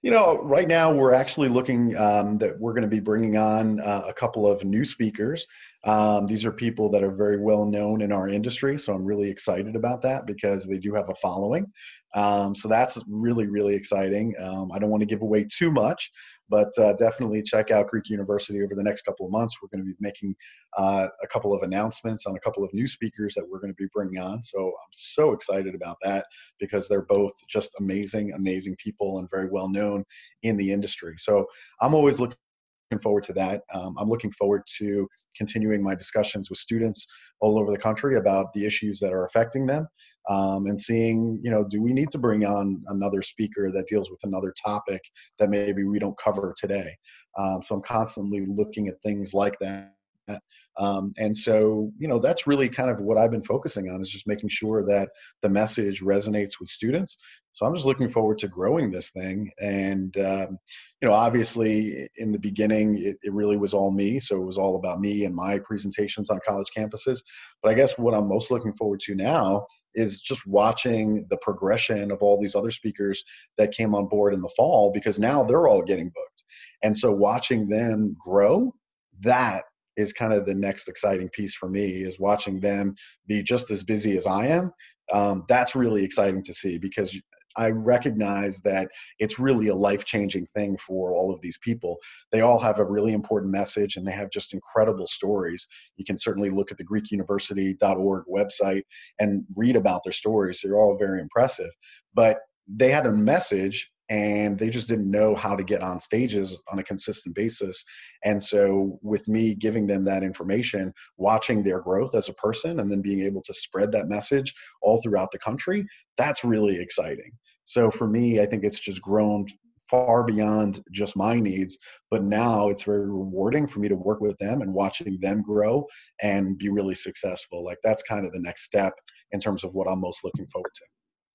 You know, right now we're actually looking um, that we're going to be bringing on uh, a couple of new speakers. Um, these are people that are very well known in our industry. So I'm really excited about that because they do have a following. Um, so that's really, really exciting. Um, I don't want to give away too much, but uh, definitely check out Greek University over the next couple of months. We're going to be making uh, a couple of announcements on a couple of new speakers that we're going to be bringing on. So I'm so excited about that because they're both just amazing, amazing people and very well known in the industry. So I'm always looking forward to that. Um, I'm looking forward to continuing my discussions with students all over the country about the issues that are affecting them, um, and seeing, you know, do we need to bring on another speaker that deals with another topic that maybe we don't cover today? Um, so I'm constantly looking at things like that. Um, and so, you know, that's really kind of what I've been focusing on, is just making sure that the message resonates with students. So I'm just looking forward to growing this thing. And, um, you know, obviously in the beginning, it, it really was all me. So it was all about me and my presentations on college campuses. But I guess what I'm most looking forward to now is just watching the progression of all these other speakers that came on board in the fall, because now they're all getting booked. And so watching them grow, that is kind of the next exciting piece for me, is watching them be just as busy as I am. Um, that's really exciting to see, because I recognize that it's really a life-changing thing for all of these people. They all have a really important message and they have just incredible stories. You can certainly look at the Greek University dot org website and read about their stories. They're all very impressive, but they had a message and they just didn't know how to get on stages on a consistent basis. And so with me giving them that information, watching their growth as a person, and then being able to spread that message all throughout the country, that's really exciting. So for me, I think it's just grown far beyond just my needs, but now it's very rewarding for me to work with them and watching them grow and be really successful. Like, that's kind of the next step in terms of what I'm most looking forward to.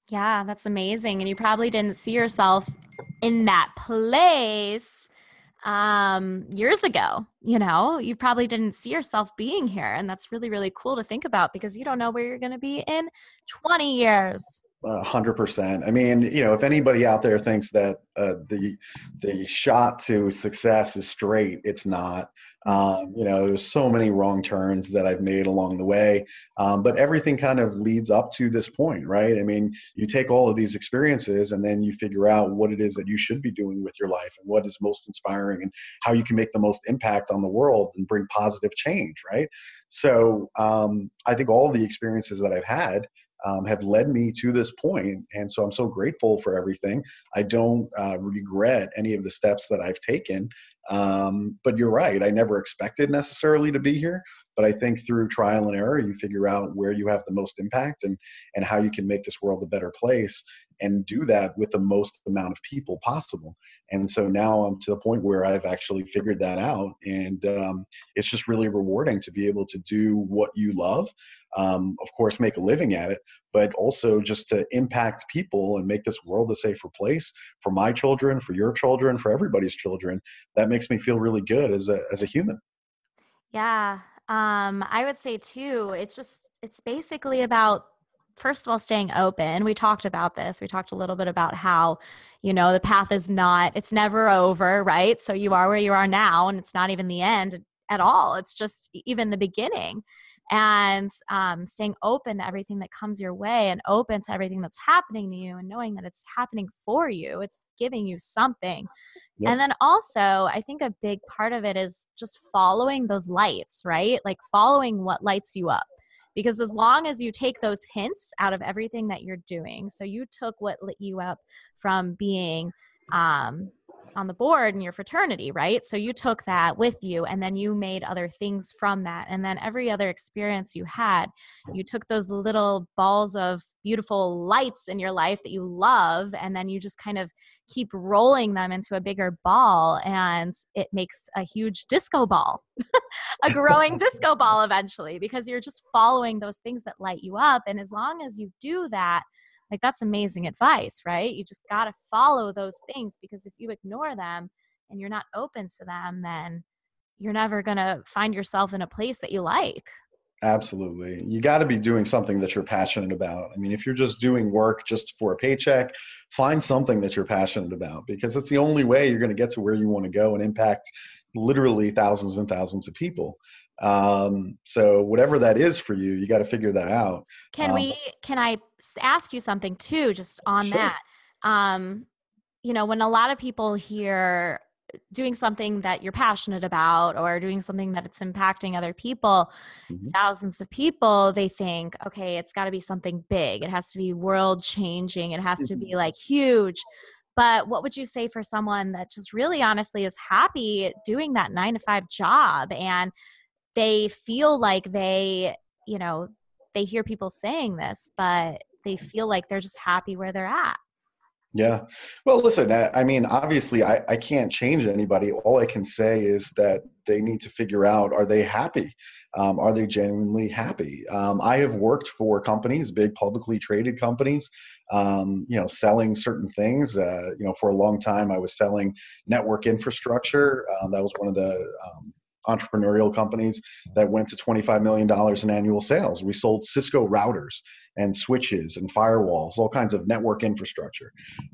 Yeah, that's amazing. And you probably didn't see yourself in that place um, years ago. You know, you probably didn't see yourself being here. And that's really, really cool to think about, because you don't know where you're going to be in twenty years. A hundred percent. I mean, you know, if anybody out there thinks that uh, the the shot to success is straight, it's not. Um, you know, there's so many wrong turns that I've made along the way, um, but everything kind of leads up to this point, right? I mean, you take all of these experiences and then you figure out what it is that you should be doing with your life and what is most inspiring and how you can make the most impact on the world and bring positive change, right? So um, I think all the experiences that I've had Um, have led me to this point. And so I'm so grateful for everything. I don't uh, regret any of the steps that I've taken. Um, but you're right. I never expected necessarily to be here, but I think through trial and error, you figure out where you have the most impact and, and how you can make this world a better place, and do that with the most amount of people possible. And so now I'm to the point where I've actually figured that out. And um, it's just really rewarding to be able to do what you love. Um, of course, make a living at it, but also just to impact people and make this world a safer place for my children, for your children, for everybody's children. That makes me feel really good as a as a human. Yeah, um, I would say too, it's just, it's basically about, first of all, staying open. We talked about this. We talked a little bit about how, you know, the path is not, it's never over, right? So you are where you are now, and it's not even the end at all. It's just even the beginning. and um, staying open to everything that comes your way and open to everything that's happening to you and knowing that it's happening for you. It's giving you something. Yep. And then also, I think a big part of it is just following those lights, right? Like following what lights you up. Because as long as you take those hints out of everything that you're doing, so you took what lit you up from being um, on the board in your fraternity, right? So you took that with you and then you made other things from that. And then every other experience you had, you took those little balls of beautiful lights in your life that you love, and then you just kind of keep rolling them into a bigger ball, and it makes a huge disco ball, a growing disco ball eventually, because you're just following those things that light you up. And as long as you do that, like, that's amazing advice, right? You just got to follow those things, because if you ignore them and you're not open to them, then you're never going to find yourself in a place that you like. Absolutely. You got to be doing something that you're passionate about. I mean, if you're just doing work just for a paycheck, find something that you're passionate about, because it's the only way you're going to get to where you want to go and impact literally thousands and thousands of people. Um, so whatever that is for you, you got to figure that out. Can um, we, can I ask you something too, just on sure. that? Um, you know, when a lot of people hear doing something that you're passionate about or doing something that it's impacting other people, mm-hmm. thousands of people, they think, okay, it's got to be something big. It has to be world changing. It has mm-hmm. to be like huge. But what would you say for someone that just really honestly is happy doing that nine to five job, and they feel like they, you know, they hear people saying this, but they feel like they're just happy where they're at? Yeah. Well, listen, I, I mean, obviously I, I can't change anybody. All I can say is that they need to figure out, are they happy? Um, are they genuinely happy? Um, I have worked for companies, big publicly traded companies, um, you know, selling certain things. Uh, you know, for a long time I was selling network infrastructure. Um, that was one of the, um, entrepreneurial companies that went to twenty-five million dollars in annual sales. We sold Cisco routers and switches and firewalls, all kinds of network infrastructure.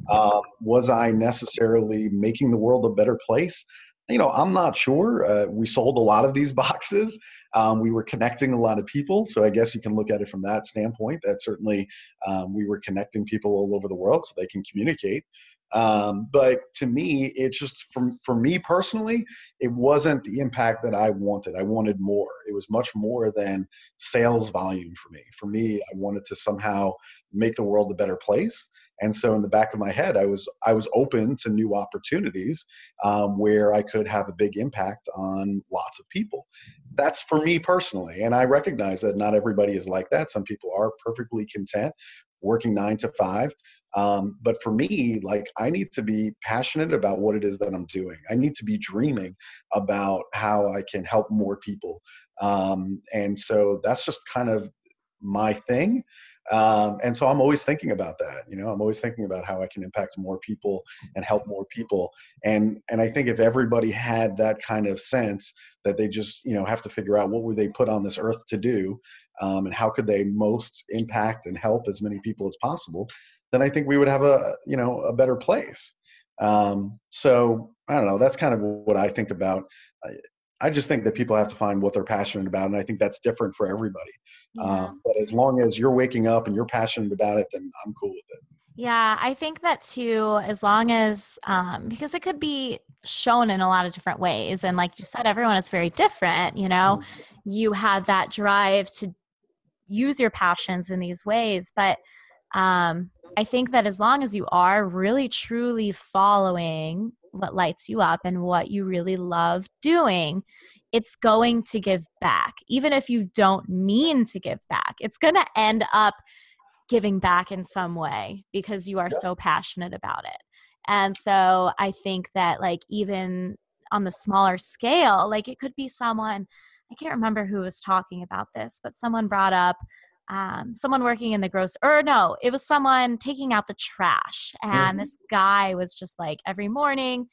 Uh, was I necessarily making the world a better place? You know, I'm not sure. Uh, we sold a lot of these boxes. Um, we were connecting a lot of people. So I guess you can look at it from that standpoint, that certainly um, we were connecting people all over the world so they can communicate. Um, but to me, it just, from, for me personally, it wasn't the impact that I wanted. I wanted more. It was much more than sales volume for me. For me, I wanted to somehow make the world a better place. And so in the back of my head, I was, I was open to new opportunities, um, where I could have a big impact on lots of people. That's for me personally. And I recognize that not everybody is like that. Some people are perfectly content working nine to five. Um, but for me, like, I need to be passionate about what it is that I'm doing. I need to be dreaming about how I can help more people. Um, and so that's just kind of my thing. Um, and so I'm always thinking about that, you know, I'm always thinking about how I can impact more people and help more people. And, and I think if everybody had that kind of sense that they just, you know, have to figure out what were they put on this earth to do, um, and how could they most impact and help as many people as possible, then I think we would have a, you know, a better place. Um, so I don't know, that's kind of what I think about. I, I just think that people have to find what they're passionate about. And I think that's different for everybody. Yeah. Um, but as long as you're waking up and you're passionate about it, then I'm cool with it. Yeah. I think that too, as long as, um, because it could be shown in a lot of different ways. And like you said, everyone is very different, you know, mm-hmm. you have that drive to use your passions in these ways, but Um, I think that as long as you are really truly following what lights you up and what you really love doing, it's going to give back. Even if you don't mean to give back, it's going to end up giving back in some way because you are so passionate about it. And so I think that, like, even on the smaller scale, like, it could be someone, I can't remember who was talking about this, but someone brought up Um, someone working in the grocery, or no, it was someone taking out the trash. And mm-hmm. this guy was just like, every morning,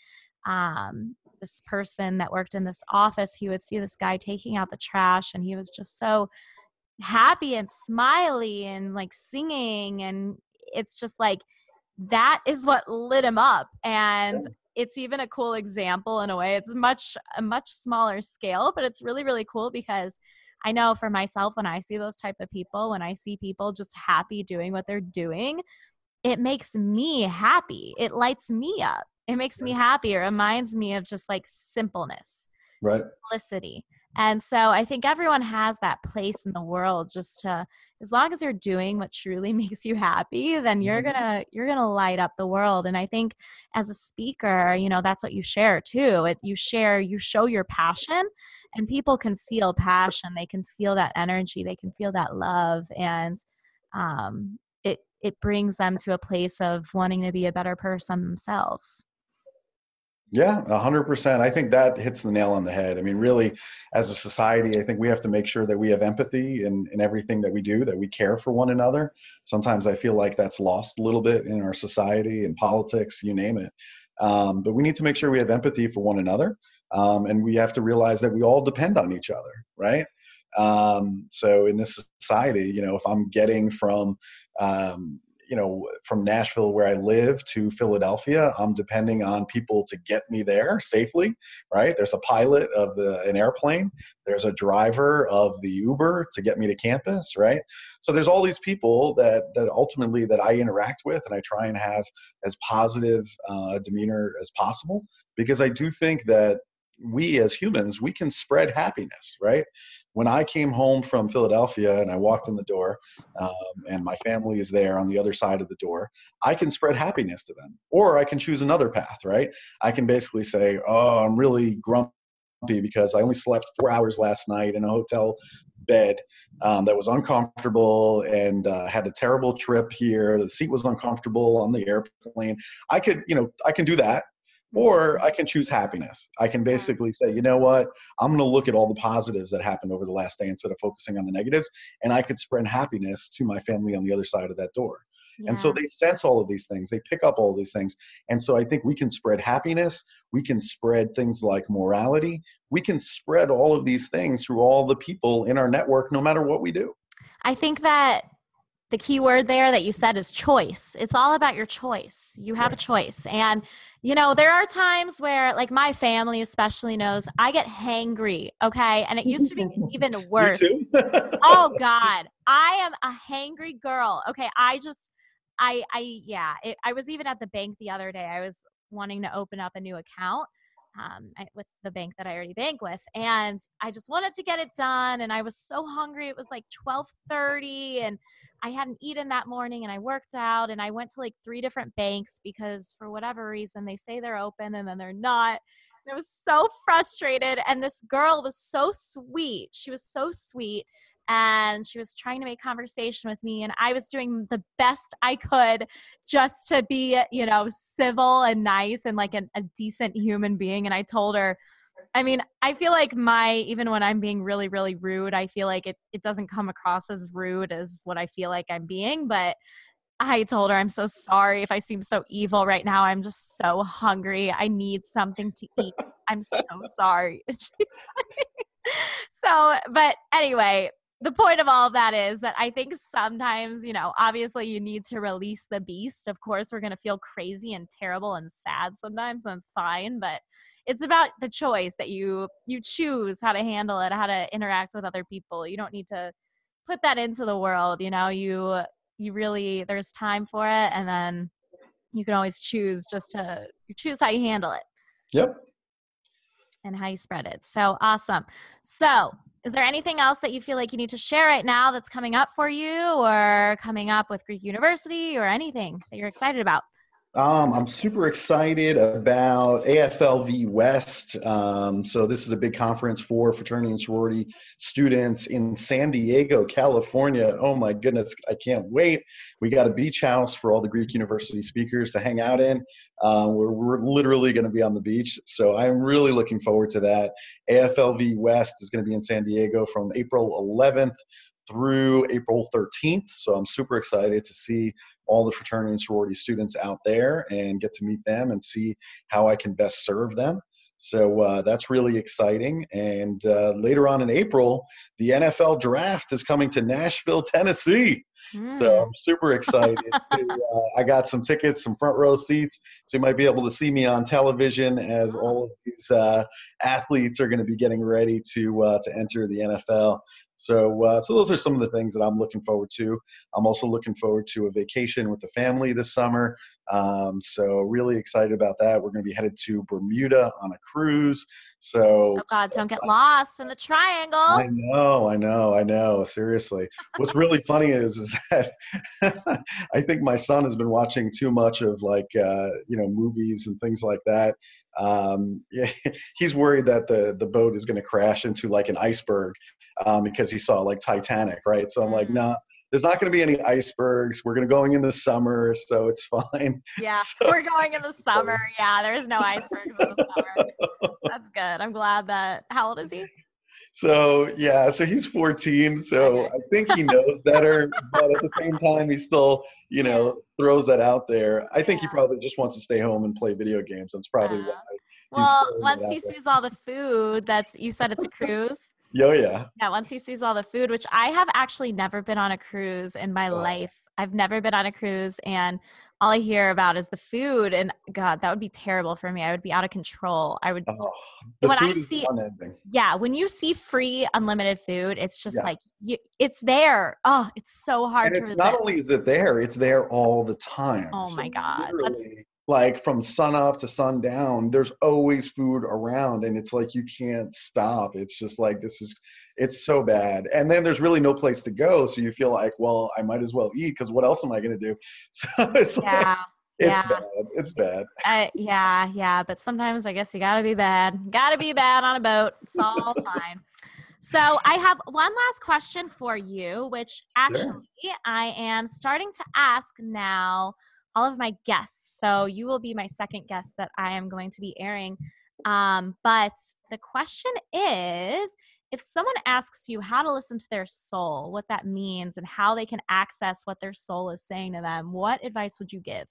um, this person that worked in this office, he would see this guy taking out the trash, and he was just so happy and smiley and like singing. And it's just like, that is what lit him up. And yeah. It's even a cool example in a way. It's much, a much smaller scale, but it's really, really cool because I know for myself, when I see those type of people, when I see people just happy doing what they're doing, it makes me happy. It lights me up. It makes me happy. It reminds me of just like simpleness, right? Simplicity. And so I think everyone has that place in the world just to, as long as you're doing what truly makes you happy, then you're going to, you're going to light up the world. And I think as a speaker, you know, that's what you share too. It, you share, you show your passion, and people can feel passion. They can feel that energy. They can feel that love. And, um, it, it brings them to a place of wanting to be a better person themselves. Yeah, one hundred percent. I think that hits the nail on the head. I mean, really, as a society, I think we have to make sure that we have empathy in, in everything that we do, that we care for one another. Sometimes I feel like that's lost a little bit in our society and politics, you name it. Um, but we need to make sure we have empathy for one another. Um, and we have to realize that we all depend on each other, right? Um, so in this society, you know, if I'm getting from, um, you know, from Nashville where I live to Philadelphia, I'm depending on people to get me there safely, right? There's a pilot of the, an airplane. There's a driver of the Uber to get me to campus, right? So there's all these people that, that ultimately that I interact with, and I try and have as positive uh, demeanor as possible, because I do think that we as humans, we can spread happiness, right? When I came home from Philadelphia and I walked in the door um, and my family is there on the other side of the door, I can spread happiness to them, or I can choose another path, right? I can basically say, oh, I'm really grumpy because I only slept four hours last night in a hotel bed um, that was uncomfortable, and uh, had a terrible trip here. The seat was uncomfortable on the airplane. I could, you know, I can do that. Or I can choose happiness. I can basically say, you know what? I'm going to look at all the positives that happened over the last day instead of focusing on the negatives. And I could spread happiness to my family on the other side of that door. Yeah. And so they sense all of these things. They pick up all these things. And so I think we can spread happiness. We can spread things like morality. We can spread all of these things through all the people in our network, no matter what we do. I think that the key word there that you said is choice. It's all about your choice. You have a choice. And, you know, there are times where, like, my family especially knows I get hangry, okay? And it used to be even worse. Me too. Oh, God. I am a hangry girl, okay? I just, I, I yeah. It, I was even at the bank the other day. I was wanting to open up a new account um, I, with the bank that I already bank with. And I just wanted to get it done. And I was so hungry. It was like twelve thirty and I hadn't eaten that morning, and I worked out, and I went to like three different banks because for whatever reason, they say they're open and then they're not. And I was so frustrated. And this girl was so sweet. She was so sweet. And she was trying to make conversation with me, and I was doing the best I could just to be, you know, civil and nice and like an, a decent human being. And I told her, I mean, I feel like my, even when I'm being really, really rude, I feel like it, it doesn't come across as rude as what I feel like I'm being, but I told her, I'm so sorry if I seem so evil right now. I'm just so hungry. I need something to eat. I'm so sorry. She's like, so, but anyway, the point of all of that is that I think sometimes, you know, obviously you need to release the beast. Of course, we're going to feel crazy and terrible and sad sometimes. That's fine. But it's about the choice that you, you choose how to handle it, how to interact with other people. You don't need to put that into the world. You know, you, you really, there's time for it. And then you can always choose just to choose how you handle it. Yep. And how you spread it. So awesome. So is there anything else that you feel like you need to share right now that's coming up for you, or coming up with Greek University, or anything that you're excited about? Um, I'm super excited about A F L V West. Um, so this is a big conference for fraternity and sorority students in San Diego, California. Oh my goodness, I can't wait. We got a beach house for all the Greek University speakers to hang out in. Uh, we're, we're literally going to be on the beach. So I'm really looking forward to that. A F L V West is going to be in San Diego from April eleventh through April thirteenth. So I'm super excited to see all the fraternity and sorority students out there and get to meet them and see how I can best serve them. So uh, that's really exciting. And uh, later on in April, the N F L draft is coming to Nashville, Tennessee. Mm. So I'm super excited. to, uh, I got some tickets, some front row seats, so you might be able to see me on television as all of these uh, athletes are going to be getting ready to uh, to enter the N F L. So, uh, so those are some of the things that I'm looking forward to. I'm also looking forward to a vacation with the family this summer. Um, so really excited about that. We're going to be headed to Bermuda on a cruise. So, oh God, so, don't get lost in the triangle. I know, I know, I know. Seriously. What's really funny is, is that I think my son has been watching too much of like, uh, you know, movies and things like that. Um, yeah, he's worried that the, the boat is going to crash into like an iceberg, um, because he saw like Titanic. Right. So I'm like, no, nah, there's not going to be any icebergs. We're going to going in the summer. So it's fine. Yeah. So, we're going in the summer. So. Yeah. There's no icebergs in the summer. That's good. I'm glad that, how old is he? So, yeah, so he's fourteen, so I think he knows better, but at the same time, he still, you know, throws that out there. I think yeah. he probably just wants to stay home and play video games. That's probably yeah. why. Well, once he there. sees all the food, that's, you said it's a cruise? Oh, yeah. Yeah, once he sees all the food, which I have actually never been on a cruise in my oh. life. I've never been on a cruise, and all I hear about is the food, and God, that would be terrible for me. I would be out of control. I would, oh, when I see, yeah, when you see free unlimited food, it's just yeah. like, you, it's there. Oh, it's so hard and to it's resist. Not only is it there, it's there all the time. Oh so my God. Like from sun up to sundown, there's always food around, and it's like you can't stop. It's just like, this is, it's so bad. And then there's really no place to go. So you feel like, well, I might as well eat because what else am I going to do? So it's yeah, like, it's yeah. bad. It's bad. Uh, yeah, yeah. But sometimes I guess you got to be bad. Got to be bad on a boat. It's all fine. So I have one last question for you, which actually sure. I am starting to ask now all of my guests. So you will be my second guest that I am going to be airing. Um, but the question is, if someone asks you how to listen to their soul, what that means and how they can access what their soul is saying to them, what advice would you give?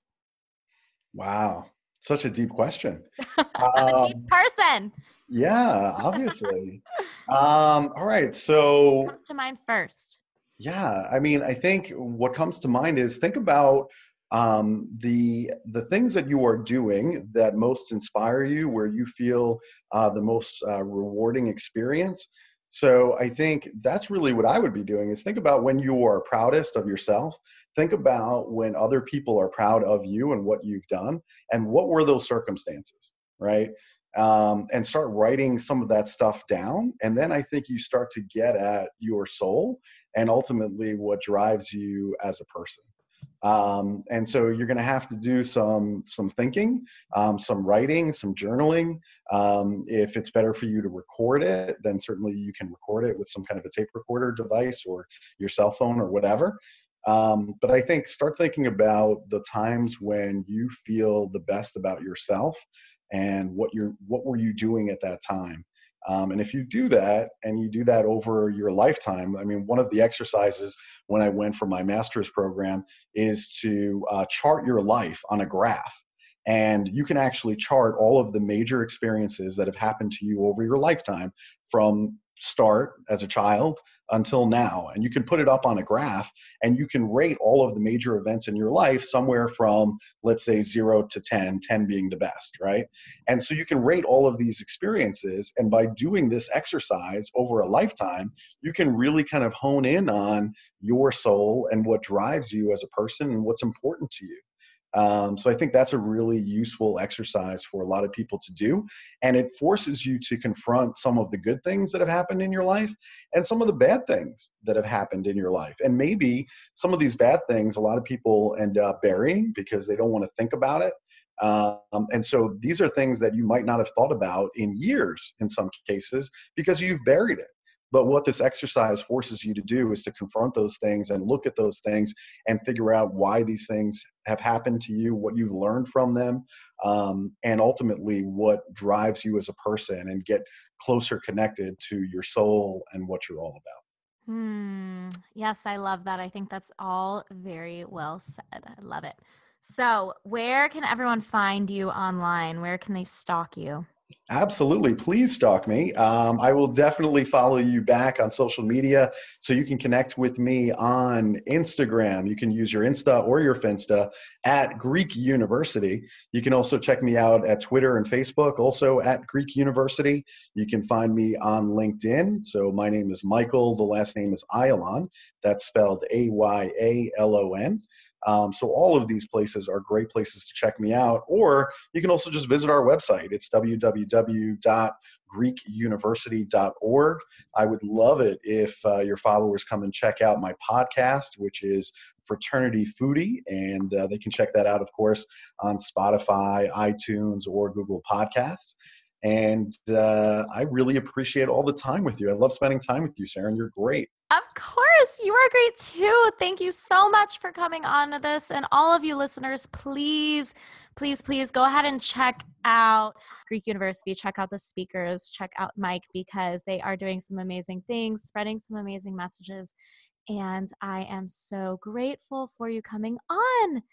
Wow. Such a deep question. I'm um, a deep person. Yeah, obviously. um, all right. So what comes to mind first? Yeah. I mean, I think what comes to mind is think about Um, the the things that you are doing that most inspire you, where you feel uh, the most uh, rewarding experience. So I think that's really what I would be doing is think about when you are proudest of yourself. Think about when other people are proud of you and what you've done, and what were those circumstances, right? Um, and start writing some of that stuff down. And then I think you start to get at your soul and ultimately what drives you as a person. Um, and so you're going to have to do some, some thinking, um, some writing, some journaling. Um, if it's better for you to record it, then certainly you can record it with some kind of a tape recorder device or your cell phone or whatever. Um, but I think start thinking about the times when you feel the best about yourself and what you're, what were you doing at that time? Um, and if you do that and you do that over your lifetime, I mean, one of the exercises when I went for my master's program is to uh, chart your life on a graph. And you can actually chart all of the major experiences that have happened to you over your lifetime from start as a child until now. And you can put it up on a graph and you can rate all of the major events in your life somewhere from, let's say, zero to ten, ten being the best, right? And so you can rate all of these experiences. And by doing this exercise over a lifetime, you can really kind of hone in on your soul and what drives you as a person and what's important to you. Um, so I think that's a really useful exercise for a lot of people to do. And it forces you to confront some of the good things that have happened in your life and some of the bad things that have happened in your life. And maybe some of these bad things, a lot of people end up burying because they don't want to think about it. Um, and so these are things that you might not have thought about in years in some cases because you've buried it. But what this exercise forces you to do is to confront those things and look at those things and figure out why these things have happened to you, what you've learned from them, um, and ultimately what drives you as a person and get closer connected to your soul and what you're all about. Hmm. Yes, I love that. I think that's all very well said. I love it. So where can everyone find you online? Where can they stalk you? Absolutely. Please stalk me. Um, I will definitely follow you back on social media, so you can connect with me on Instagram. You can use your Insta or your Finsta at Greek University. You can also check me out at Twitter and Facebook, also at Greek University. You can find me on LinkedIn. So my name is Michael. The last name is Ayalon. That's spelled A Y A L O N. Um, so all of these places are great places to check me out, or you can also just visit our website. It's w w w dot greek university dot org. I would love it if uh, your followers come and check out my podcast, which is Fraternity Foodie, and uh, they can check that out, of course, on Spotify, iTunes, or Google Podcasts. And uh, I really appreciate all the time with you. I love spending time with you, Sharon. You're great. Of course. You are great, too. Thank you so much for coming on to this. And all of you listeners, please, please, please go ahead and check out Greek University. Check out the speakers. Check out Mike, because they are doing some amazing things, spreading some amazing messages. And I am so grateful for you coming on.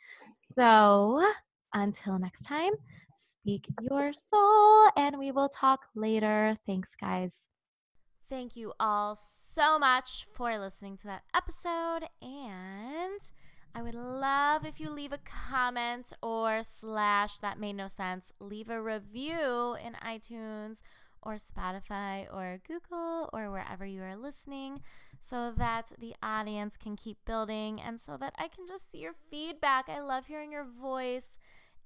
So until next time, speak your soul, and we will talk later. Thanks, guys. Thank you all so much for listening to that episode, and I would love if you leave a comment or slash that made no sense. Leave a review in iTunes or Spotify or Google or wherever you are listening, so that the audience can keep building and so that I can just see your feedback. I love hearing your voice.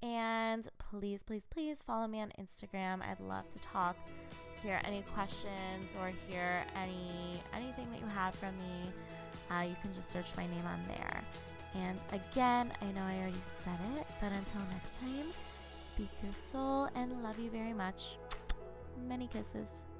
And please, please, please follow me on Instagram. I'd love to talk, hear any questions, or hear any anything that you have from me. Uh, you can just search my name on there. And again, I know I already said it, but until next time, speak your soul and love you very much. Many kisses.